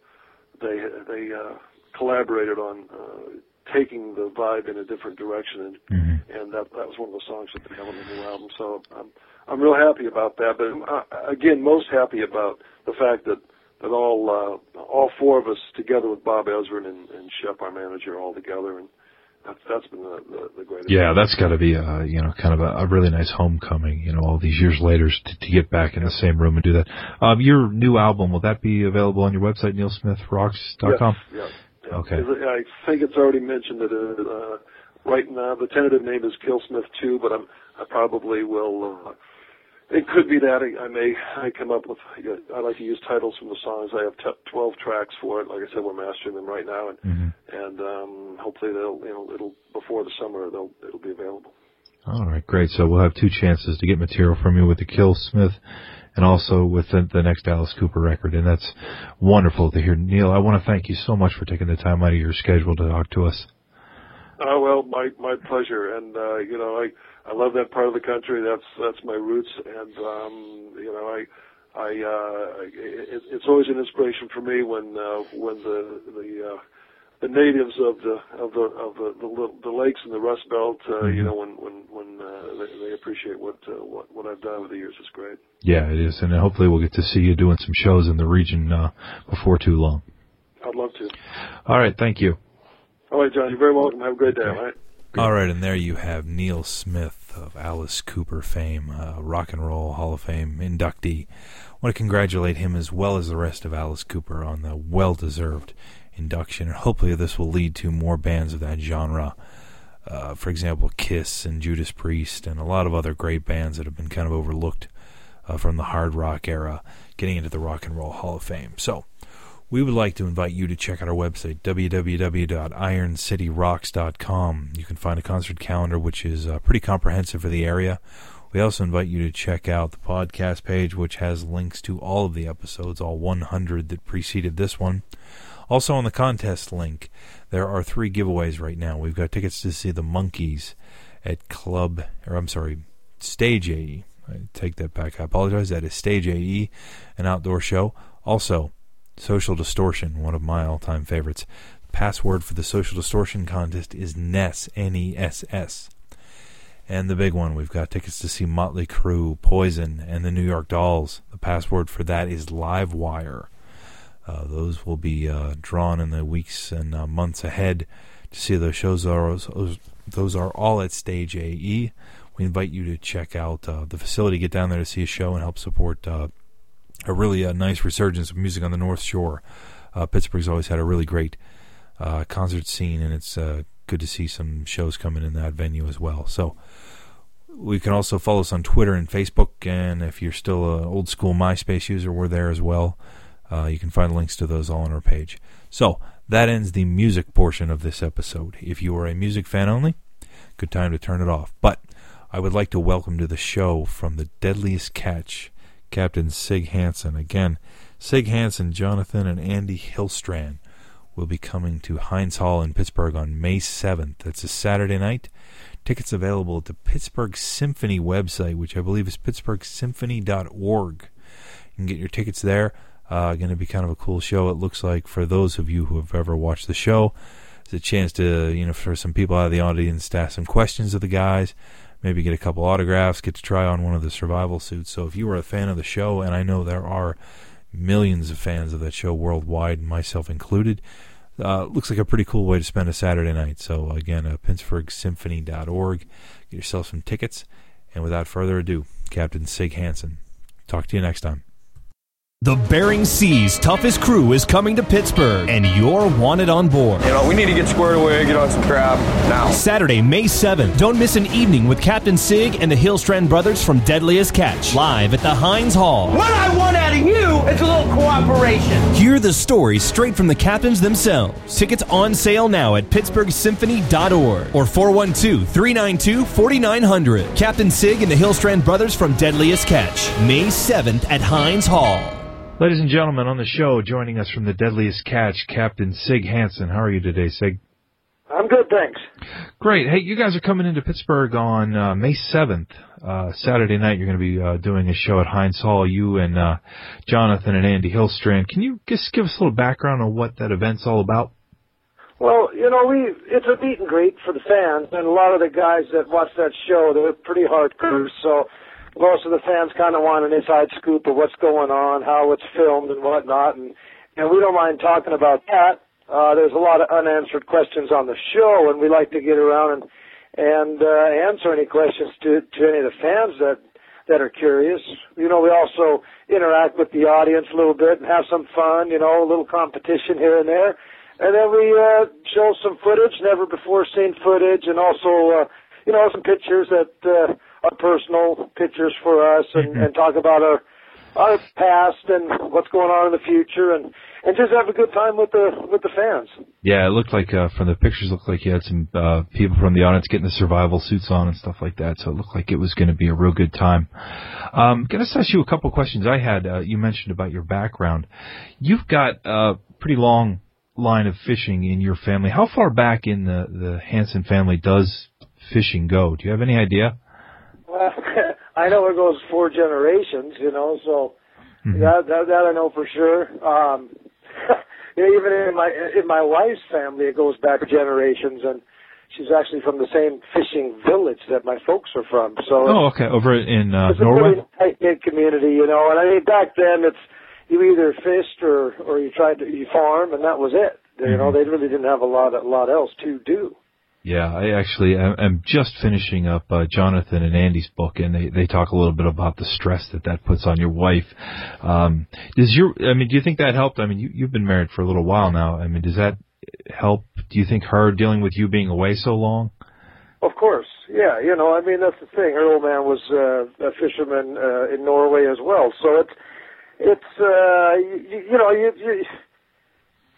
they they uh, collaborated on uh, taking the vibe in a different direction, and, mm-hmm. and that that was one of the songs that they have on the new album. So I'm I'm real happy about that, but I'm, I, again, most happy about the fact that that all uh, all four of us together with Bob Ezrin and, and Shep, our manager, all together, and That's, that's been the, the, the greatest. Yeah, that's got to be, a, you know, kind of a, a really nice homecoming, you know, all these years later to, to get back in the same room and do that. Um, your new album, will that be available on your website, neil smith rocks dot com? Yes, yeah, yeah. Okay. I think it's already mentioned that uh, right now the tentative name is Killsmith two, but I'm, I probably will... Uh, it could be that I, I may I come up with, I like to use titles from the songs. I have t- twelve tracks for it. Like I said, we're mastering them right now, and mm-hmm. and um, hopefully they'll, you know, it'll before the summer they'll it'll be available. All right, great. So we'll have two chances to get material from you with the Killsmith, and also with the, the next Alice Cooper record, and that's wonderful to hear. Neil, I want to thank you so much for taking the time out of your schedule to talk to us. Oh, well, my my pleasure, and uh, you know I. I love that part of the country. That's that's my roots, and um, you know, I, I, uh, it, it's always an inspiration for me when uh, when the the, uh, the natives of the of the of the, the, the lakes and the Rust Belt, uh, you know, when when when uh, they, they appreciate what, uh, what what I've done over the years. It's great. Yeah, it is, and hopefully we'll get to see you doing some shows in the region uh, before too long. I'd love to. All right, thank you. All right, John, you're very welcome. Have a great day. Okay. All right. All right, and there you have Neil Smith of Alice Cooper fame, uh, Rock and Roll Hall of Fame inductee. I want to congratulate him as well as the rest of Alice Cooper on the well-deserved induction, and hopefully this will lead to more bands of that genre. Uh, for example, Kiss and Judas Priest and a lot of other great bands that have been kind of overlooked uh, from the hard rock era getting into the Rock and Roll Hall of Fame. So we would like to invite you to check out our website, w w w dot iron city rocks dot com. You can find a concert calendar, which is uh, pretty comprehensive for the area. We also invite you to check out the podcast page, which has links to all of the episodes, all one hundred that preceded this one. Also on the contest link, there are three giveaways right now. We've got tickets to see the Monkees at Club, or I'm sorry, Stage A E. I take that back. I apologize. That is Stage A E, an outdoor show. Also, Social Distortion, one of my all-time favorites. Password for the Social Distortion contest is Ness, N E S S. And the big one, we've got tickets to see Motley Crue, Poison, and the New York Dolls. The password for that is Livewire. Uh, those will be uh, drawn in the weeks and uh, months ahead to see those shows. Those are all at Stage A E. We invite you to check out uh, the facility, get down there to see a show, and help support uh A really a nice resurgence of music on the North Shore. Uh, Pittsburgh's always had a really great uh, concert scene, and it's uh, good to see some shows coming in that venue as well. So we can also follow us on Twitter and Facebook, and if you're still an old-school MySpace user, we're there as well. Uh, you can find links to those all on our page. So that ends the music portion of this episode. If you are a music fan only, good time to turn it off. But I would like to welcome to the show from The Deadliest Catch, Captain Sig Hansen. Again, Sig Hansen, Jonathan, and Andy Hillstrand will be coming to Heinz Hall in Pittsburgh on May seventh. That's a Saturday night. Tickets available at the Pittsburgh Symphony website, which I believe is pittsburgh symphony dot org. You can get your tickets there. Uh, going to be kind of a cool show, it looks like, for those of you who have ever watched the show. It's a chance to, you know, for some people out of the audience to ask some questions of the guys, maybe get a couple autographs, get to try on one of the survival suits. So if you are a fan of the show, and I know there are millions of fans of that show worldwide, myself included. Uh, looks like a pretty cool way to spend a Saturday night. So again, uh, Pittsburgh Symphony dot org. Get yourself some tickets. And without further ado, Captain Sig Hansen. Talk to you next time. The Bering Sea's toughest crew is coming to Pittsburgh, and you're wanted on board. You know, we need to get squared away, get on some crap now. Saturday, May seventh. Don't miss an evening with Captain Sig and the Hillstrand Brothers from Deadliest Catch, live at the Heinz Hall. What I want out of you is a little cooperation. Hear the story straight from the captains themselves. Tickets on sale now at Pittsburgh Symphony dot org or four one two, three nine two, four nine zero zero. Captain Sig and the Hillstrand Brothers from Deadliest Catch, May seventh at Heinz Hall. Ladies and gentlemen, on the show, joining us from The Deadliest Catch, Captain Sig Hansen. How are you today, Sig? I'm good, thanks. Great. Hey, you guys are coming into Pittsburgh on uh, May seventh, uh, Saturday night. You're going to be uh, doing a show at Heinz Hall, you and uh, Jonathan and Andy Hillstrand. Can you just give us a little background on what that event's all about? Well, you know, we it's a meet and greet for the fans, and a lot of the guys that watch that show, they're pretty hardcore, so... Most of the fans kind of want an inside scoop of what's going on, how it's filmed and whatnot, and, and we don't mind talking about that. Uh, there's a lot of unanswered questions on the show, and we like to get around and and uh, answer any questions to, to any of the fans that, that are curious. You know, we also interact with the audience a little bit and have some fun, you know, a little competition here and there. And then we uh, show some footage, never-before-seen footage, and also, uh, you know, some pictures that... Uh, Our personal pictures for us and, and talk about our our past and what's going on in the future and, and just have a good time with the with the fans. Yeah, it looked like uh, from the pictures, it looked like you had some uh, people from the audience getting the survival suits on and stuff like that, so it looked like it was going to be a real good time. Um, can I just ask you a couple questions I had? Uh, you mentioned about your background. You've got a pretty long line of fishing in your family. How far back in the, the Hansen family does fishing go? Do you have any idea? I know it goes four generations, you know, so mm-hmm. that, that that I know for sure. Um, you know, even in my in my wife's family, it goes back generations, and she's actually from the same fishing village that my folks are from. So oh, okay, over in uh, it's Norway. It's a really tight-knit community, you know, and I mean back then it's you either fished or, or you tried to you farm, and that was it. Mm-hmm. You know, they really didn't have a lot a lot else to do. Yeah, I actually I'm just finishing up uh, Jonathan and Andy's book, and they, they talk a little bit about the stress that that puts on your wife. Um, does your I mean, do you think that helped? I mean, you you've been married for a little while now. I mean, does that help? Do you think her dealing with you being away so long? Of course, yeah. You know, I mean, that's the thing. Her old man was uh, a fisherman uh, in Norway as well, so it's it's uh, you, you know you. you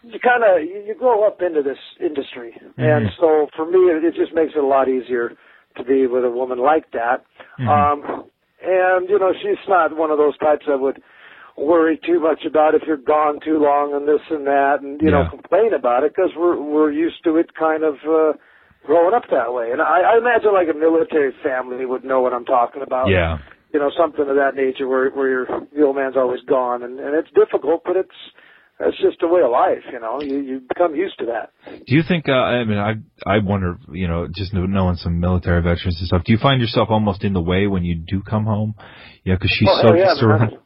You kind of you grow up into this industry, mm-hmm. and so for me, it just makes it a lot easier to be with a woman like that. Mm-hmm. Um, and you know, she's not one of those types that would worry too much about if you're gone too long and this and that, and you yeah. know, complain about it because we're we're used to it, kind of uh, growing up that way. And I, I imagine like a military family would know what I'm talking about. Yeah, you know, something of that nature where where your the old man's always gone, and, and it's difficult, but it's. That's just a way of life, you know. You you become used to that. Do you think? Uh, I mean, I I wonder, you know, just knowing some military veterans and stuff. Do you find yourself almost in the way when you do come home? Yeah, because she's oh, so yeah, surrounded.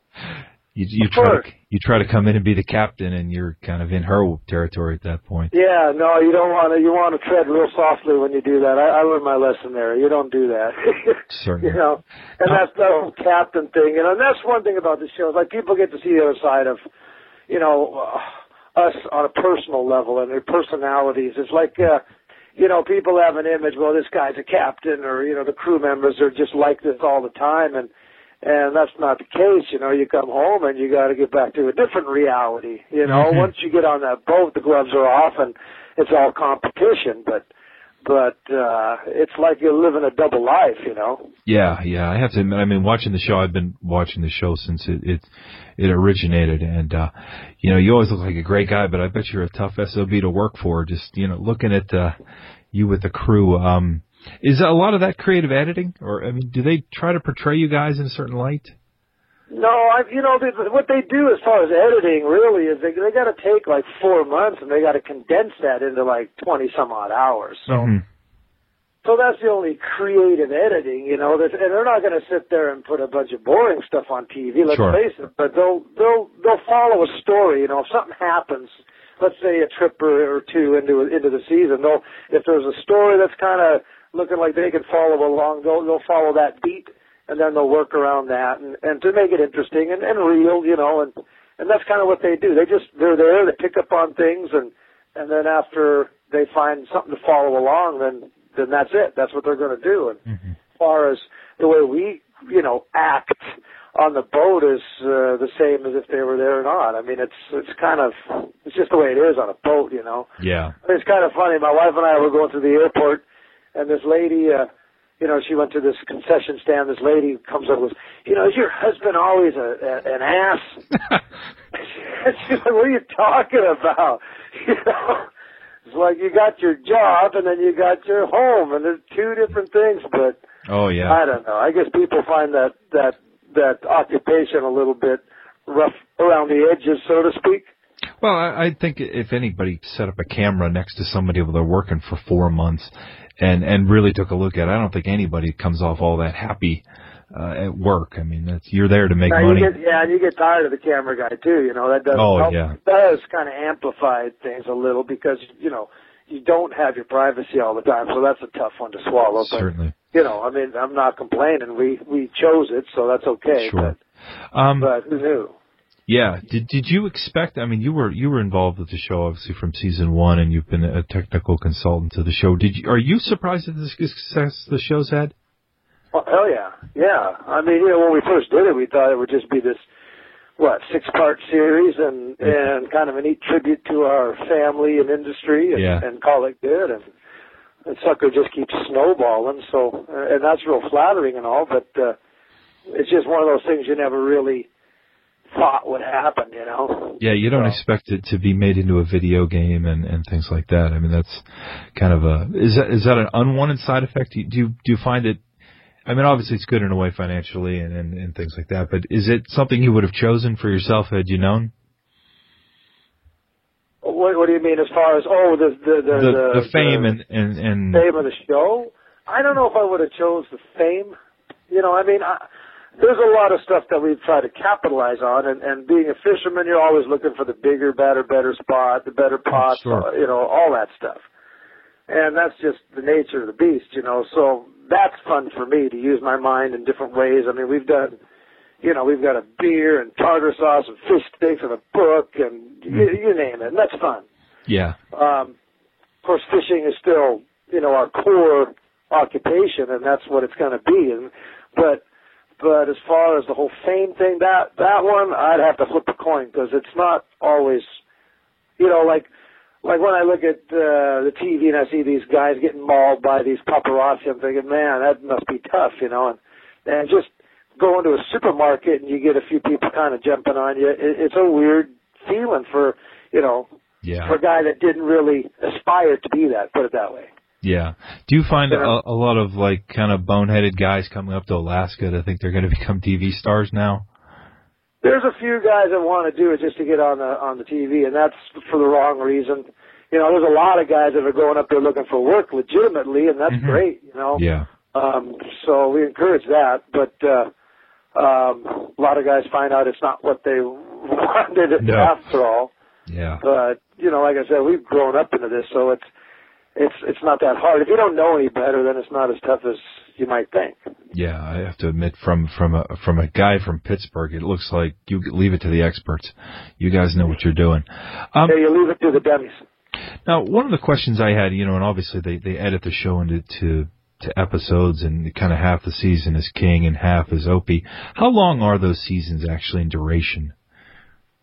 You you of try course. to you try to come in and be the captain, and you're kind of in her territory at that point. Yeah, no, you don't want to. You want to tread real softly when you do that. I, I learned my lesson there. You don't do that. Certainly. You know, and no. that's the whole captain thing. You know, and that's one thing about the show is like people get to see the other side of. You know, uh, us on a personal level and their personalities. It's like, uh, you know, people have an image, well, this guy's a captain or, you know, the crew members are just like this all the time. And, and that's not the case. You know, you come home and you got to get back to a different reality. You know, mm-hmm. once you get on that boat, the gloves are off and it's all competition. But, But uh, it's like you're living a double life, you know. Yeah, yeah. I have to admit, I mean, watching the show, I've been watching the show since it it, it originated. And, uh, you know, you always look like a great guy, but I bet you're a tough S O B to work for. Just, you know, looking at uh, you with the crew. Um, is a lot of that creative editing? Or, I mean, do they try to portray you guys in a certain light? No, I, you know, they, what they do as far as editing really is they they got to take like four months and they got to condense that into like twenty some odd hours. So, mm-hmm. So that's the only creative editing, you know. And they're not going to sit there and put a bunch of boring stuff on T V. Let's sure. face it, but they'll they'll they'll follow a story. You know, if something happens, let's say a trip or, or two into into the season, they'll if there's a story that's kind of looking like they can follow along, they'll they'll follow that beat, and then they'll work around that and, and to make it interesting and, and real, you know. And and that's kind of what they do. They just they're there, they pick up on things, and and then after they find something to follow along, then. then that's it. That's what they're going to do. And mm-hmm. as far as the way we, you know, act on the boat is uh, the same as if they were there or not. I mean, it's it's kind of, it's just the way it is on a boat, you know. Yeah. It's kind of funny. My wife and I were going through the airport, and this lady, uh, you know, she went to this concession stand. This lady comes up with, you know, is your husband always a, a, an ass? She's like, what are you talking about? You know? It's like you got your job and then you got your home, and there's two different things. But oh yeah, I don't know. I guess people find that that that occupation a little bit rough around the edges, so to speak. Well, I, I think if anybody set up a camera next to somebody while they're working for four months and and really took a look at it, I don't think anybody comes off all that happy uh, at work. I mean, that's, you're there to make now money. You get, yeah, and you get tired of the camera guy too. You know that does. Oh help, yeah. Does kind of amplify things a little because you know you don't have your privacy all the time, so that's a tough one to swallow. But, certainly. You know, I mean, I'm not complaining. We we chose it, so that's okay. Sure. But, um, but who knew? Yeah. Did did you expect? I mean, you were you were involved with the show obviously from season one, and you've been a technical consultant to the show. Did you, are you surprised at the success the show's had? Well, hell yeah, yeah. I mean, you know, when we first did it, we thought it would just be this, what, six-part series, and and kind of a neat tribute to our family and industry, and, yeah. and call it good. And the sucker just keeps snowballing. So, and that's real flattering and all, but uh, it's just one of those things you never really thought would happen, you know. Yeah, you don't so. expect it to be made into a video game and, and things like that. I mean, that's kind of a is that is that an unwanted side effect? Do you do you, do you find it? I mean, obviously it's good in a way financially and, and, and things like that, but is it something you would have chosen for yourself had you known? What, what do you mean as far as, oh, the the, the, the, the, the fame the, and, and, and... fame of the show? I don't know if I would have chose the fame. You know, I mean, I, there's a lot of stuff that we try to capitalize on, and, and being a fisherman, you're always looking for the bigger, better, better spot, the better pot, sure. you know, all that stuff. And that's just the nature of the beast, you know, so... That's fun for me to use my mind in different ways. I mean, we've done, you know, we've got a beer and tartar sauce and fish sticks and a book and mm-hmm. you, you name it. And that's fun. Yeah. Um, of course, fishing is still, you know, our core occupation, and that's what it's going to be. And but but as far as the whole fame thing, that that one I'd have to flip a coin because it's not always, you know, like. Like when I look at uh, the T V and I see these guys getting mauled by these paparazzi, I'm thinking, man, that must be tough, you know. And and just going to a supermarket and you get a few people kind of jumping on you, it, it's a weird feeling for, you know, yeah. for a guy that didn't really aspire to be that, put it that way. Yeah. Do you find yeah. a, a lot of, like, kind of boneheaded guys coming up to Alaska that think they're going to become T V stars now? There's a few guys that want to do it just to get on the on the T V, and that's for the wrong reason. You know, there's a lot of guys that are going up there looking for work legitimately, and that's mm-hmm. great, you know. Yeah. Um, so we encourage that, but uh, um, a lot of guys find out it's not what they wanted no. after all. Yeah. But, you know, like I said, we've grown up into this, so it's it's it's not that hard. If you don't know any better, then it's not as tough as you might think. Yeah, I have to admit, from from a from a guy from Pittsburgh, it looks like you leave it to the experts. You guys know what you're doing. Um, yeah, you leave it to the dummies. Now, one of the questions I had, you know, and obviously they, they edit the show into to, to episodes, and kind of half the season is King and half is Opie. How long are those seasons actually in duration?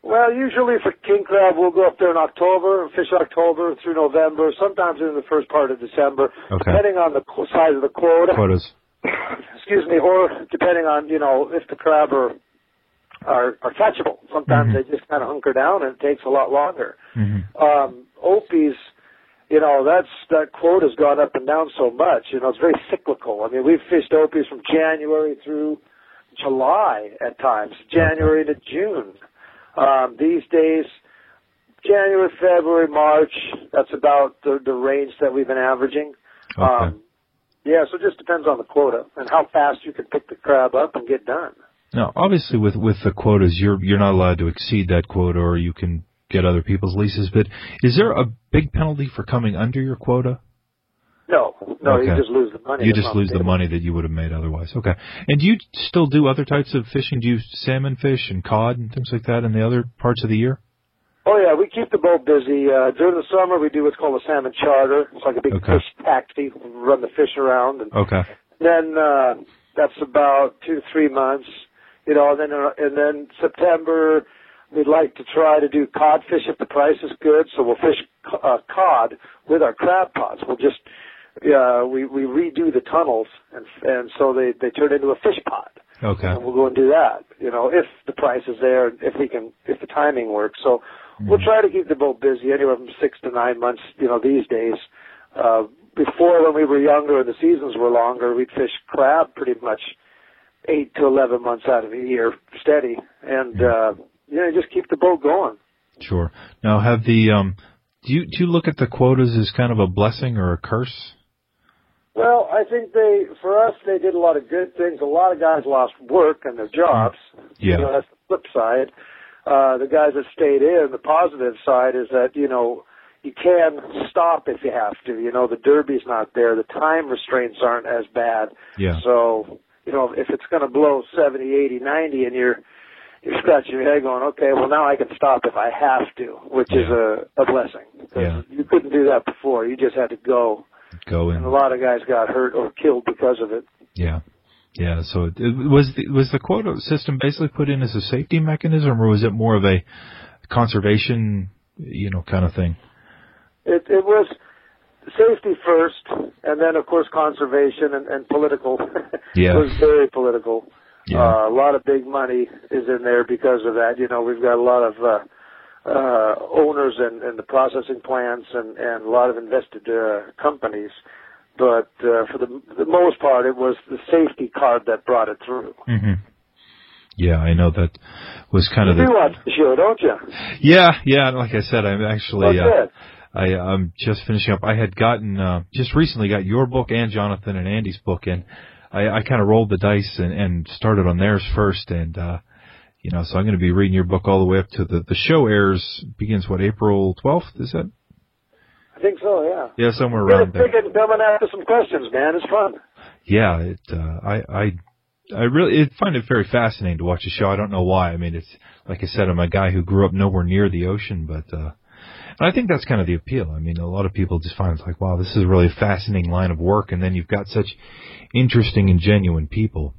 Well, usually for King Crab, we'll go up there in October, fish October through November, sometimes in the first part of December, okay. depending on the size of the quota. Quotas. Excuse me, or depending on, you know, if the crab are are, are catchable. Sometimes mm-hmm. they just kind of hunker down, and it takes a lot longer. Mm-hmm. Um, Opie's, you know, that's that quota's gone up and down so much. You know, it's very cyclical. I mean, we've fished Opie's from January through July at times, January okay. to June. Um, these days, January, February, March, that's about the, the range that we've been averaging. Okay. Um, Yeah, so it just depends on the quota and how fast you can pick the crab up and get done. Now, obviously, with, with the quotas, you're you're not allowed to exceed that quota, or you can get other people's leases. But is there a big penalty for coming under your quota? No, no, okay. You just lose the money. You just lose the money that you would have made otherwise. Okay. And do you still do other types of fishing? Do you salmon fish and cod and things like that in the other parts of the year? Oh, yeah, we keep the boat busy. Uh, during the summer, we do what's called a salmon charter. It's like a big okay. fish taxi. We run the fish around. And okay. Then uh, that's about two to three months. You know, and then, uh, and then September, we'd like to try to do cod fish if the price is good. So we'll fish uh, cod with our crab pots. We'll just... Yeah, we, we redo the tunnels, and and so they, they turn into a fish pot. Okay. And we'll go and do that, you know, if the price is there, if we can, if the timing works. So mm-hmm. we'll try to keep the boat busy anywhere from six to nine months, you know, these days. Uh, before, when we were younger and the seasons were longer, we'd fish crab pretty much eight to eleven months out of the year, steady, and mm-hmm. uh, yeah, just keep the boat going. Sure. Now, have the um, do you do you look at the quotas as kind of a blessing or a curse? Well, I think they, for us, they did a lot of good things. A lot of guys lost work and their jobs. Yeah. You know, that's the flip side. Uh, the guys that stayed in, the positive side is that, you know, you can stop if you have to. You know, the derby's not there. The time restraints aren't as bad. Yeah. So, you know, if it's going to blow seventy, eighty, ninety and you're, you're scratching your head going, okay, well, now I can stop if I have to, which yeah. is a, a blessing. Because yeah. you couldn't do that before. You just had to go. Go in. And a lot of guys got hurt or killed because of it. Yeah, yeah. So it, it, was the, was the quota system basically put in as a safety mechanism, or was it more of a conservation, you know, kind of thing? It, it was safety first, and then of course conservation and, and political. Yeah, it was very political. Yeah. Uh, a lot of big money is in there because of that. You know, we've got a lot of. Uh, Uh, owners and, and the processing plants and, and a lot of invested uh, companies. But uh, for the, the most part, it was the safety card that brought it through. Mm-hmm. Yeah, I know that was kind you of the... You do watch the show, don't you? Yeah, yeah. Like I said, I'm actually... Uh, I, I'm just finishing up. I had gotten, uh, just recently got your book and Jonathan and Andy's book, and I, I kind of rolled the dice and, and started on theirs first, and... Uh, You know, so I'm going to be reading your book all the way up to the, the show airs, begins, what, April twelfth, is that? I think so, yeah. Yeah, somewhere You're around there. You're coming after some questions, man. It's fun. Yeah, it, uh, I, I, I really it, find it very fascinating to watch a show. I don't know why. I mean, it's, like I said, I'm a guy who grew up nowhere near the ocean, but, uh, and I think that's kind of the appeal. I mean, a lot of people just find it's like, wow, this is really a fascinating line of work, and then you've got such interesting and genuine people.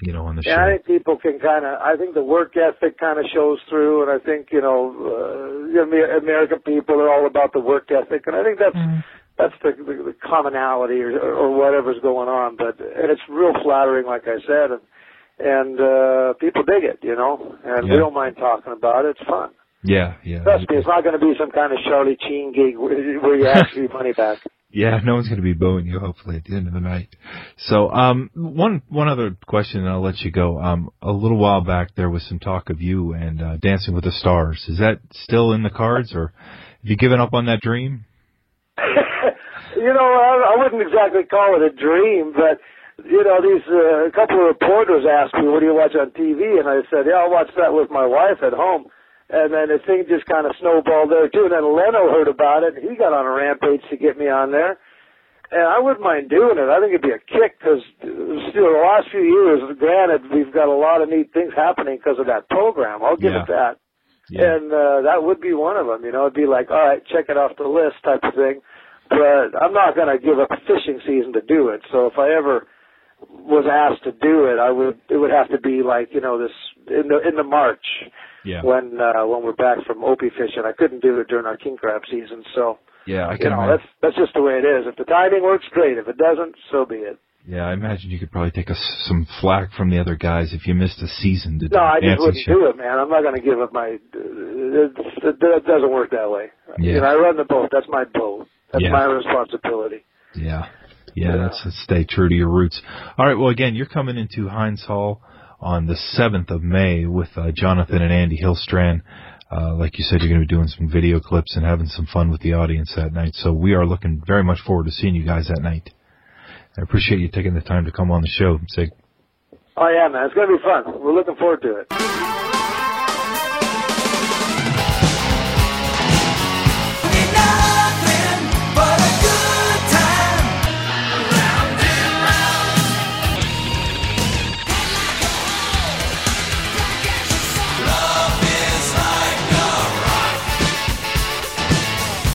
You know, on the show. Yeah, I think people can kind of, I think the work ethic kind of shows through, and I think, you know, uh, American people are all about the work ethic, and I think that's mm. that's the, the, the commonality or, or whatever's going on, but and it's real flattering, like I said, and, and uh, people dig it, you know, and yeah. we don't mind talking about it. It's fun. Yeah, yeah. Trust me, it's not going to be some kind of Charlie Sheen gig where, where you ask for your money back. Yeah, no one's going to be booing you, hopefully, at the end of the night. So, um, one one other question, and I'll let you go. Um, a little while back, there was some talk of you and uh, Dancing with the Stars. Is that still in the cards, or have you given up on that dream? You know, I, I wouldn't exactly call it a dream, but, you know, these uh, a couple of reporters asked me, what do you watch on T V? And I said, yeah, I'll watch that with my wife at home. And then the thing just kind of snowballed there, too. And then Leno heard about it, and he got on a rampage to get me on there. And I wouldn't mind doing it. I think it'd be a kick because, you know, the last few years, granted, we've got a lot of neat things happening because of that program. I'll give yeah. it that. Yeah. And uh, that would be one of them. You know, it'd be like, all right, check it off the list type of thing. But I'm not going to give up a fishing season to do it. So if I ever was asked to do it, I would. It would have to be like, you know, this in the in the March. Yeah. When uh, when we're back from Opie fishing, I couldn't do it during our king crab season. So yeah, I can. You know, that's that's just the way it is. If the timing works, great. If it doesn't, so be it. Yeah, I imagine you could probably take a, some flack from the other guys if you missed a season. To no, I just wouldn't show. do it, man. I'm not going to give up my. It, it, it doesn't work that way. Yeah. You know, I run the boat. That's my boat. That's yeah. my responsibility. Yeah, yeah. yeah. That's, that's stay true to your roots. All right. Well, again, you're coming into Heinz Hall on the seventh of May with uh, Jonathan and Andy Hillstrand. Uh, like you said, you're going to be doing some video clips and having some fun with the audience that night. So we are looking very much forward to seeing you guys that night. I appreciate you taking the time to come on the show, Sig. Oh, yeah, man. It's going to be fun. We're looking forward to it.